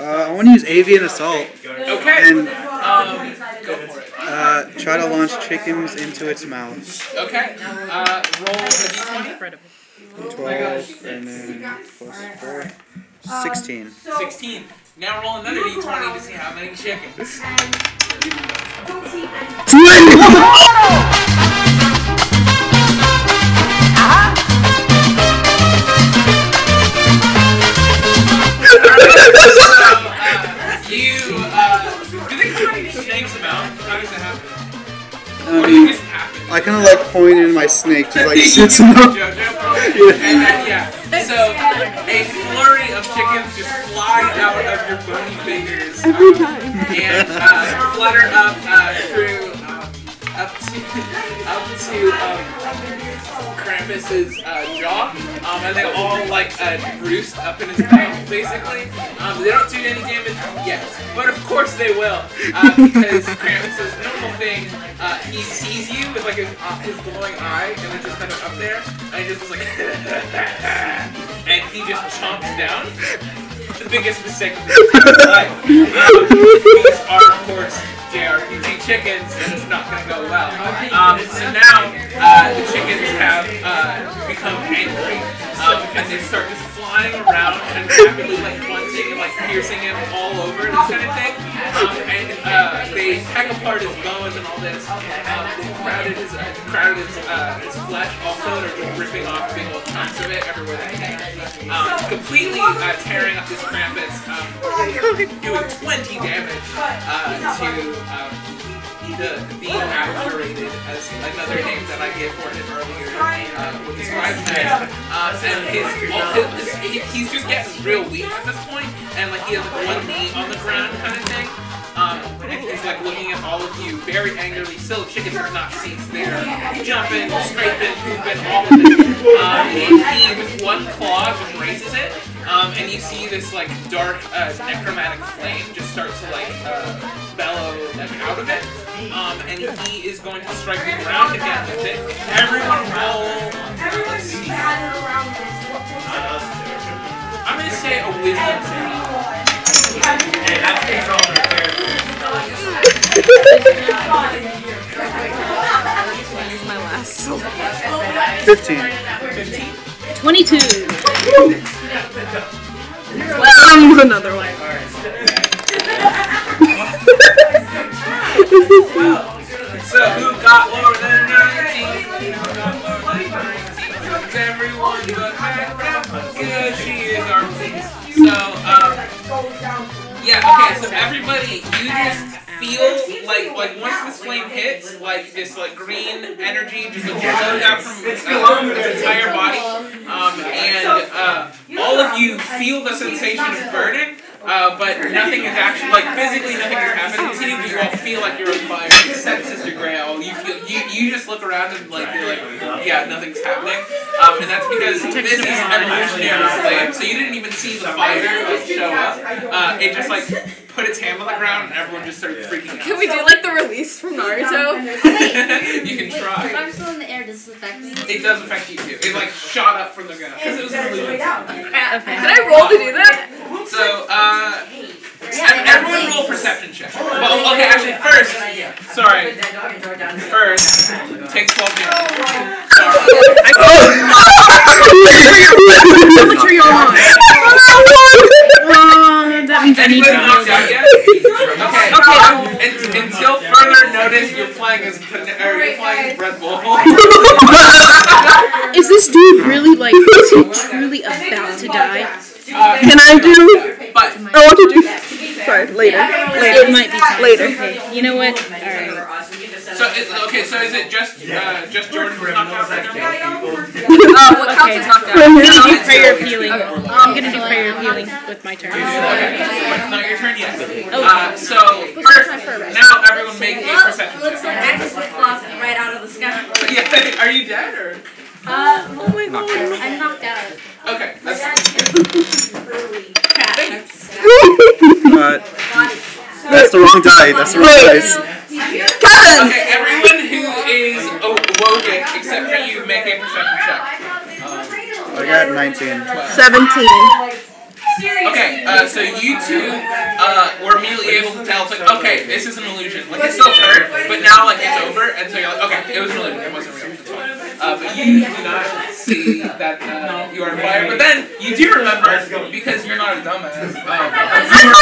I want to use Avian Assault. Okay. And um, go for it. Uh, try to launch chickens into its mouth. Okay. Uh, roll a d twenty. twelve, and then plus four. sixteen. sixteen. Now roll another d twenty to see how many chickens. Um, I kind of like point in my snake, just like shoots him up. Yeah. And then, yeah, so a flurry of chickens just fly out of your bony fingers um, and uh, flutter up uh, through, um, up to, up to um, Krampus's uh, jaw, um, and they all like uh, roost up in his mouth, basically. Um, they don't do any damage yet, but of course they will, uh, because Krampus's normal thing. Uh, he sees you with like his, uh, his glowing eye, and it's just kind of up there, and he just was like, and he just chomps down. The biggest mistake of his life. Um, these are, of course, J R P G chickens, and it's not going to go well. Um, so now uh, the chickens have uh, become angry, um, and they start just flying around and rapidly like bunting and like piercing him all over, and this kind of thing. Um, and uh, they peck apart his bones and all this. Um, they crowded his, uh, crowded his, uh, his flesh also, and are just ripping off big old chunks of it everywhere they can. Um, completely uh, tearing up this Krampus, um, doing twenty damage uh, to um, the the accelerated, as another name that I gave for him earlier, uh, with his wife. Uh, and his, his, his, he's just getting real weak at this point, and like he has one knee on the ground kind of thing. Um, and he's like looking at all of you very angrily. Still, chickens have not ceased there. Jumping, scraping, pooping, all of it. Um, and he, with one claw, just raises it. Um, and you see this like dark uh, necromantic flame just start to like uh, bellow like, out of it. Um, and he is going to strike the ground again with it. Everyone roll. Let's see. Uh, I'm going to say a wisdom save. Hey, that's controlling. This is my last. Fifteen. Fifteen. Twenty-two. Well, another one. This is fun. So who got lower than nineteen? Who got lower than nineteen? Everyone but Becca, because she is our police. So um, yeah. Okay. So everybody, you just. Feel like like once this flame hits, like this like green energy just like flows out from its entire body, um, and uh, all of you feel the sensation of burning, uh, but nothing is actually like physically nothing is happening to you. But you all feel like you're on fire, except Sister Grail. You feel you, you just look around and like you're like yeah nothing's happening, um, and that's because this is evolutionary flame, so you didn't even see the fire show up. Uh, it just like. put its hand on the ground, and everyone just started yeah. freaking out. Can we do, like, the release from Naruto? You can wait, try. If I'm still in the air, does this affect me? It does affect you, too. It, like, shot up from the ground. Because it was a really out. Okay. Did I roll to do that? So, uh... Yeah, everyone roll perception check. Well, okay, actually, first, sorry, first, take twelve damage. Sorry. How much are you on? Uh, that means I need to Okay, okay. Until further notice, you're playing as or you're playing as Bread Bowl. Is this dude really, like, is he truly about to die? Uh, Can I do? But I want to do. Sorry, later. Yeah, later. It might be time. Later. Okay. You know what? All right. So is, okay, so is it just uh, just Jordan who's knocked out right now? Uh, what counts as knocked out? I'm gonna do prayer of healing. Okay. I'm gonna do prayer of healing with my turn. Okay. It's not your turn yet. Uh, so first, now everyone make a perception. Looks like I just flopped right out of the sky. Yeah. Are you dead or? Uh, oh my god, I'm knocked out. Okay, that's uh, that's the wrong die, that's the wrong dice. Okay, everyone who is awoken, except for you, make a perception check. I got nineteen. seventeen. Okay, uh, so you two uh, were immediately able to tell, it's like, okay, this is an illusion. Like, it still hurt, but now, like, it's over, and so you're like, okay, it was an illusion, it wasn't real. Uh, but you do not see that uh, you are on fire. But then, you do remember, because you're not a dumbass. Uh, you're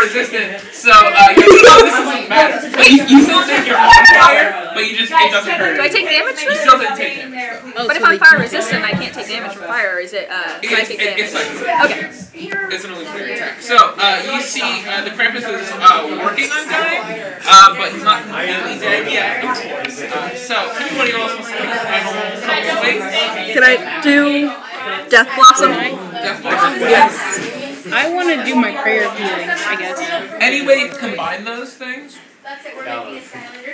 resistant, so uh, you know this doesn't matter. You, you still think you're on fire, but you just, it doesn't hurt. Do I take damage from it? You still didn't take damage. So. Oh, but so if I'm fire resistant, I can't take damage from fire, or is it, uh, it, I take it, damage? It's like, okay. It's an illusory attack. So, uh, you see uh, the Krampus is uh, working on dying, uh, but he's not completely dead yet, of course. Uh, so, anybody else wants to make a final space? Can I do Death Blossom? Death Blossom? Yes. I want to do my prayer of healing, I guess. Any way to combine those things? That's it, we're making a cylinder.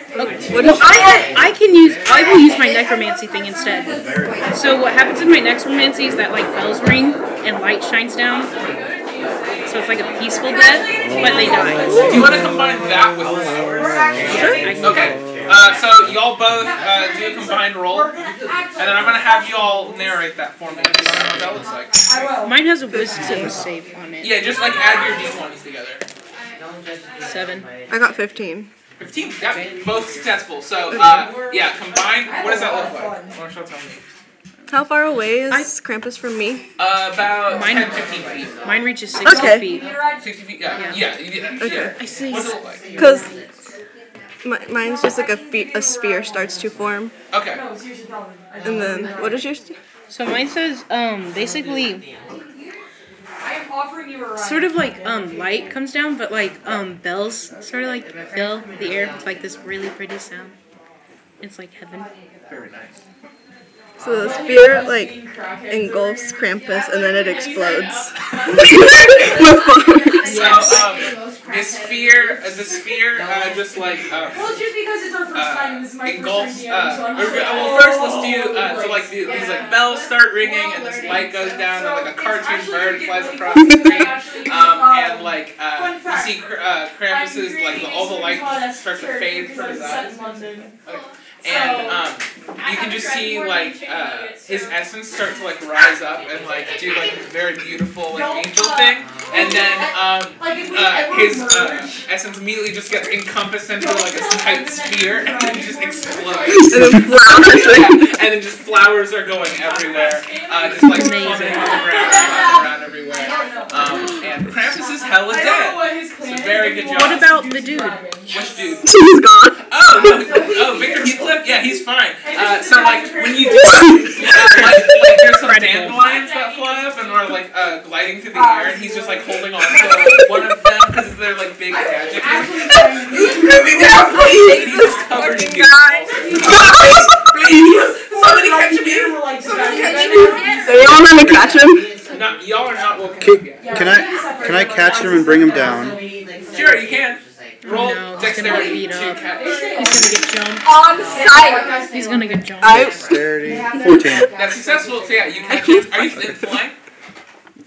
Well, I, I can use, I will use my necromancy thing instead. So what happens in my necromancy is that like bells ring and light shines down. So it's like a peaceful death, but they die. Do you want to combine that with flowers? Sure. Okay, uh, so y'all both uh, do a combined roll, and then I'm going to have y'all narrate that for me. I don't know what that looks like. Mine has a wisdom save on it. Yeah, just like add your d twenties together. Seven. I got fifteen. Fifteen? Yeah, both successful. So, uh, yeah, combined, what does that look like? Marshall, tell me. How far away is I, Krampus from me? Uh, about mine, ten, fifteen feet. Mine reaches sixty okay. feet. sixty feet, yeah. Yeah, yeah you did that. Okay. Yeah. I see. What does it look like? Because m- mine's just like a, fe- a sphere starts to form. Okay. And then, what is yours? So mine says, um, basically... Sort of like um light comes down, but like um bells sort of like fill the air with like this really pretty sound. It's like heaven. Very nice. So the spear like engulfs Krampus and then it explodes. So um, this sphere, uh, the sphere uh, just like uh, well, just because it's our first uh, time, this is my engulfs. First time here, uh, well, first let's do uh, so like these like bells start ringing and this light goes down and like a cartoon bird flies across the screen. Um, and like uh, you see uh, Krampus's like the, all the light just starts to fade from his eyes. Okay. And um, you can just see like uh, his essence start to like rise up and like do like this very beautiful like angel thing, and then um, uh, his uh, essence immediately just gets encompassed into like a tight sphere, and then just explodes. And then just flowers are going everywhere, uh, just like floating around, around everywhere. Um, and Krampus is hella dead. So very good job. What about the dude? Which dude? He's gone. Oh, oh, Victor Heathcliff? Yeah, he's fine. Uh, so, like, when you do, you know, like, like, there's some dandelions that fly up and are, like, uh, gliding through the air, and he's just, like, holding on to like, one of them because they're, like, big gadgets. He's covered in goop. Please, somebody catch me. Somebody catch me. Are y'all going to catch him? No, y'all are not woken up yet. Can I, can I catch him and bring him down? Sure, you can. Roll no, dexterity to catch. He's gonna get jumped. On sight. He's gonna get jumped. Dexterity. fourteen. That's successful, so yeah, you catch him. Are you in flying?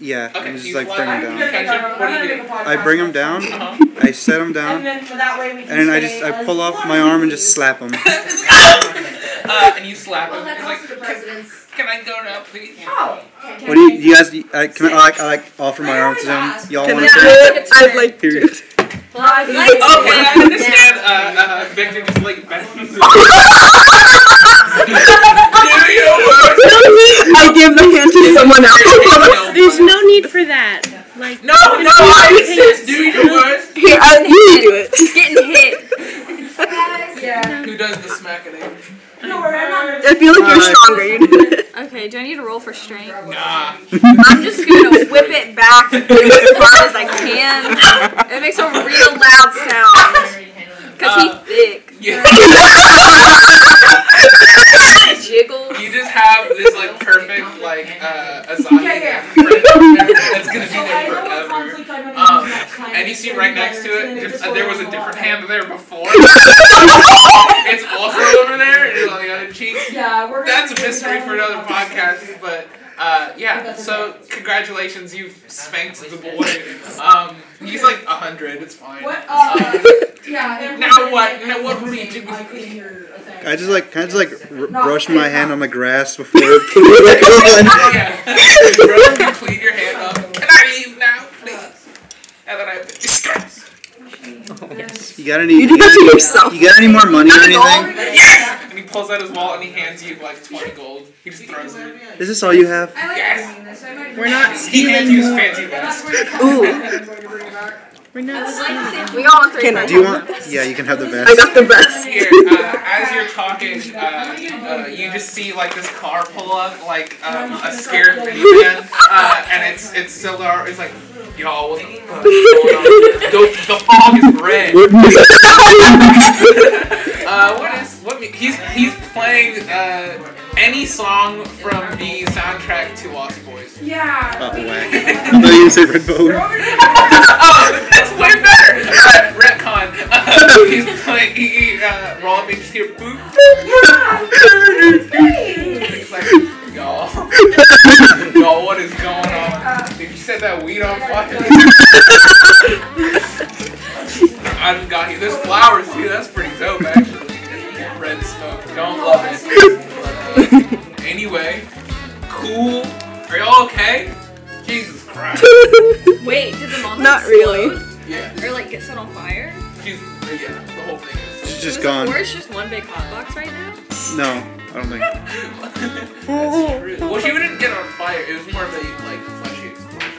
Yeah, okay, I just so like bring him down. I bring him down. Uh-huh. I set him down. And then that way we can. And I just I pull off my arm and just slap him. uh, and you slap him. Well, that's also the president's. Can I go now, please? Oh. Can what do you, you guys? I, can I, I, I like offer my arm to them? Y'all want to? I'd like to. Well, I like okay, I understand. Uh, uh, Victor just like bends. I give the hand to someone else. There's no need for that. Like no, no, I just do your worst. Here, I you do it. He's getting hit. Yeah. Who does the smacking? No, we're not. I feel like you're stronger. You do it. Okay, do I need a roll for strength? Nah. I'm just gonna whip it back as far as I can. It makes a real loud sound. Cause uh, he's thick. Yeah. Jiggles. You just have this like perfect like uh, Azaki yeah, yeah. that's gonna be there forever. Um, and you see right next to it, if, uh, there was a different hand there before. It's also over there. It's on the other cheek. Yeah, we're. That's a mystery for another podcast, but. Uh, yeah, so congratulations, you've spanked the boy. Um, he's like a hundred, it's fine. What, uh, yeah, now what, now what will you do with me? I just like, kind of like r- brush my hand on the grass before it yeah. You clean your hand up. Can I leave now, please? And then I have to discuss. You got any? You did that to yourself. You got any more money or anything? Yes. And he pulls out his wallet and he hands you like twenty gold. He just throws it. Is this all you have? Yes. We're not stealing. He hands you his fancy vest. Ooh. We're not stealing. We all want three. Do you want? Yeah, you can have the vest. I got the vest. Here, uh, as you're talking, uh, uh, you just see like this car pull up, like um, a scared minivan, uh, and it's it's Sildar. It's like. Y'all, what the fuck is going on? The, the fog is red. uh, what is, what, he's, he's playing, uh, any song from the soundtrack to Lost Boys. Yeah. Oh, whack. I thought you said Bread Bowl. Oh, that's way better. Uh, retcon. Uh, he's playing, he, he uh, roll up and just hear boop. It's like, y'all, y'all, what is going on? Did you set that weed on fire? I just got here. There's flowers too. That's pretty dope, actually. Red smoke. Don't love it. But anyway, cool. Are y'all okay? Jesus Christ. Wait, did the mom not explode? Really? Yeah. Or like get set on fire? She's yeah, the whole thing. Is she's just gone. Or it's just one big hot box right now. No. I don't think. That's true. Well, she wouldn't get on fire. It was more of a like fleshy explosion.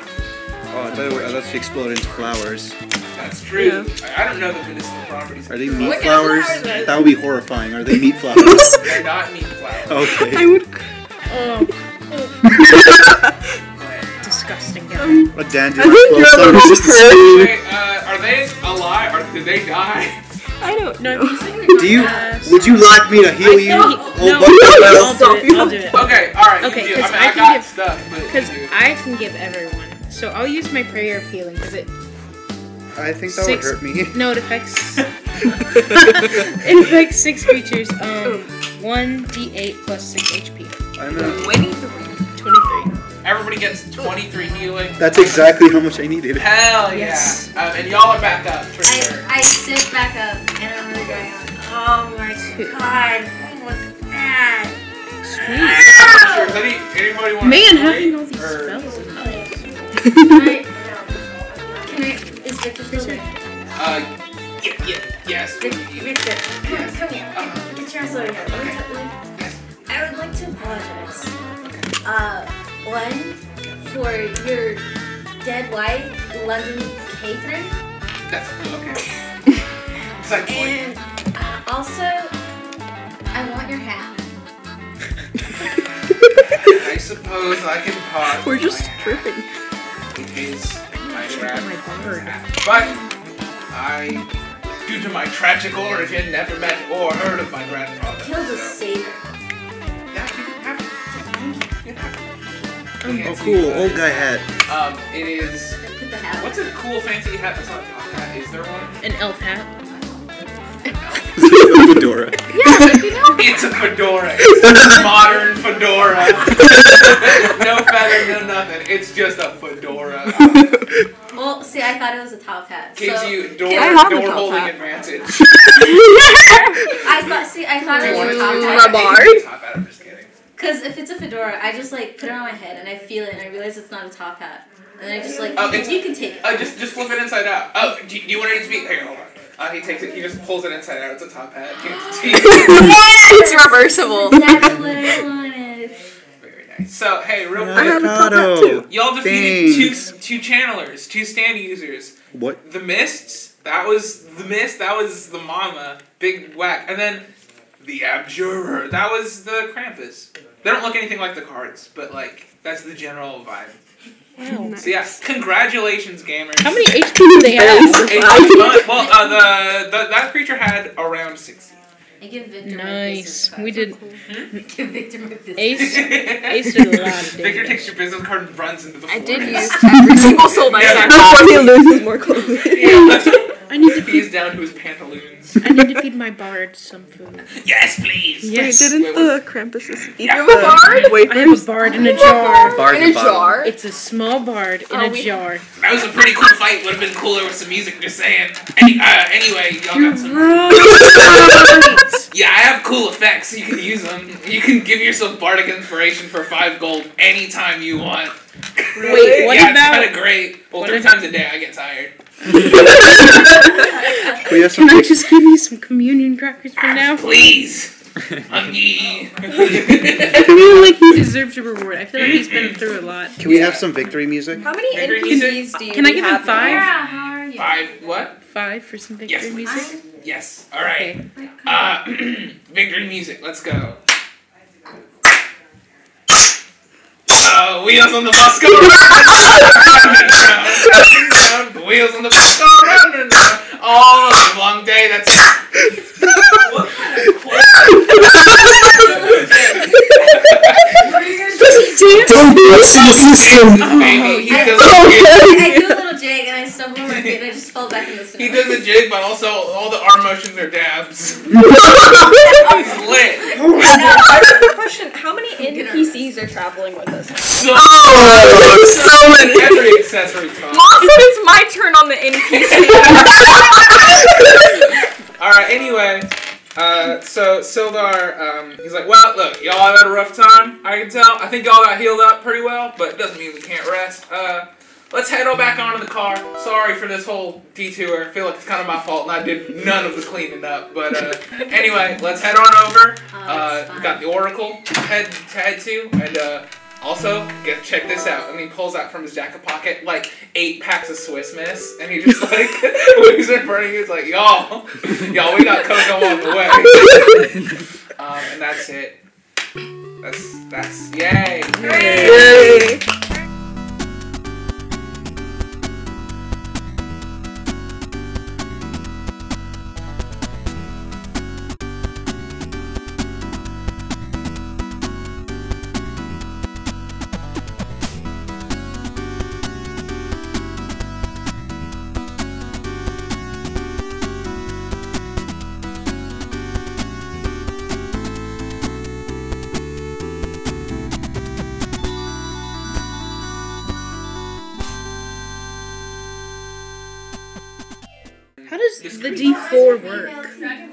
Oh, I thought, it, I thought she exploded into flowers. That's true. Yeah. I, I don't know the medicinal properties. Are they meat what flowers? flowers that would be horrifying. Are they meat flowers? They're not meat flowers. Okay. I would. Um. Disgusting. Um, a dandelion. Wait, uh, are they alive? Or did they die? I don't know. Do you? Would you like me to heal you? Oh, no, I'll do it. I'll do it. Okay, all right. Okay, because I, mean, I, I can give stuff. Because I can give everyone. So I'll use my prayer of healing. Because it. I think that six, would hurt me. No, it affects. It affects six creatures. Um, one d eight plus six H P. I'm at twenty-three. Twenty-three. Everybody gets twenty-three healing. That's exactly how much I needed. Hell yes. Yeah. Um, and y'all are back up. For I, sure. I sit back up and I'm really going, oh my god, that was bad. Sweet. Sure. Any, anybody want man, how do you know these or... spells? Right. Can I, is Victor still there? Uh, yeah, yeah, yes. Victor, Victor. Come, yes. come here. Uh, get your ass over here. Okay. Yes. I would like to apologize. Okay. Uh... One, for your dead wife, London Catherine. That's okay. Exactly. And uh, also, I want your hat. I suppose I can pause. We're just tripping. It is my hat. But I, due to my tragic origin, never met or heard of my grandfather. Kill the savior. That you can have it. You can have it. Oh, cool. Old guy hat. Um, it is... What's a cool fancy hat that's not a top hat? Is there one? An elf hat. An elf. Is it a fedora? Yeah. It's a fedora. It's a modern fedora. No feather, no nothing. It's just a fedora. Well, see, I thought it was a top hat. Gives so you door, door holding advantage. I thought. See, I thought it was a top hat. My top hat. I'm just kidding. Because if it's a fedora, I just like put it on my head and I feel it and I realize it's not a top hat. And then I just like, oh, you, you can take it. Uh, just, just flip it inside out. Oh, do you, do you want it to be? Hang on, hold on. Uh, he takes it, he just pulls it inside out. It's a top hat. It's reversible. That's what I wanted. Very nice. So, hey, real quick. I have a top hat too. Y'all defeated two, two channelers, two stand users. What? The Mists. That was the Mist. That was the Mama. Big whack. And then the Abjurer. That was the Krampus. They don't look anything like the cards, but, like, that's the general vibe. Wow, nice. So yeah, congratulations, gamers. How many H P do they have? H P, well, uh, the, the that creature had around sixty. I give Victor nice. My business card. We did. Hmm? I give Victor my business. Ace, Ace did a lot of damage. Victor takes your business card and runs into the floor. I did use every single soul I saw. Before he loses more clothes. Yeah. I need to feed down to his pantaloons. I need to feed my bard some food. Yes, please. Yes. Wait, didn't the uh, Krampus eat yeah. you a bard? Wait, I have a bard in a jar. Bard in a jar. It's a small bard in oh, a we... jar. That was a pretty cool fight. Would have been cooler with some music. Just saying. Any, uh, anyway, y'all You're got some. Right. Yeah, I have cool effects. You can use them. You can give yourself bardic inspiration for five gold anytime you want. Really? Wait, what yeah, about? It's kind of great. Well, three times a day, I get tired. Can I just give you some communion crackers for ah, now? Please! Hungry! I feel like he deserves a reward. I feel like he's been through a lot. Can we yeah. have some victory music? How many N P Cs do you have? Can I give him five? Yeah, how are you? Five what? Five for some victory yes, music? I... Yes, alright. Okay. Uh, victory music, let's go. Uh, wheels on the bus go round and round. The wheels on the bus go round and round. All of the long day, that's... What kind of don't bless the system. Baby, he does a jig. I do a little jig and I stumble on my feet and I just fall back in the snow. He does a jig, but also all the arm motions are dabs. He's lit. Now, question, how many N P Cs are traveling with us? So, oh, so many. Every accessory talk. Mom said it's my turn on the N P C. Alright, anyway. Uh, so Sildar, um, he's like, well, look, y'all have had a rough time, I can tell. I think y'all got healed up pretty well, but it doesn't mean we can't rest. Uh, let's head on back onto the car. Sorry for this whole detour. I feel like it's kind of my fault, and I did none of the cleaning up. But uh, anyway, let's head on over. Uh, we got the Oracle to head, to head to, and uh, also, get, check this out. And he pulls out from his jacket pocket, like, eight packs of Swiss Miss. And he just, like, when he's in front of you, he's like, y'all, y'all, we got cocoa on the way. um, and that's it. That's, that's, yay. Yay. Yay. How does the D four work?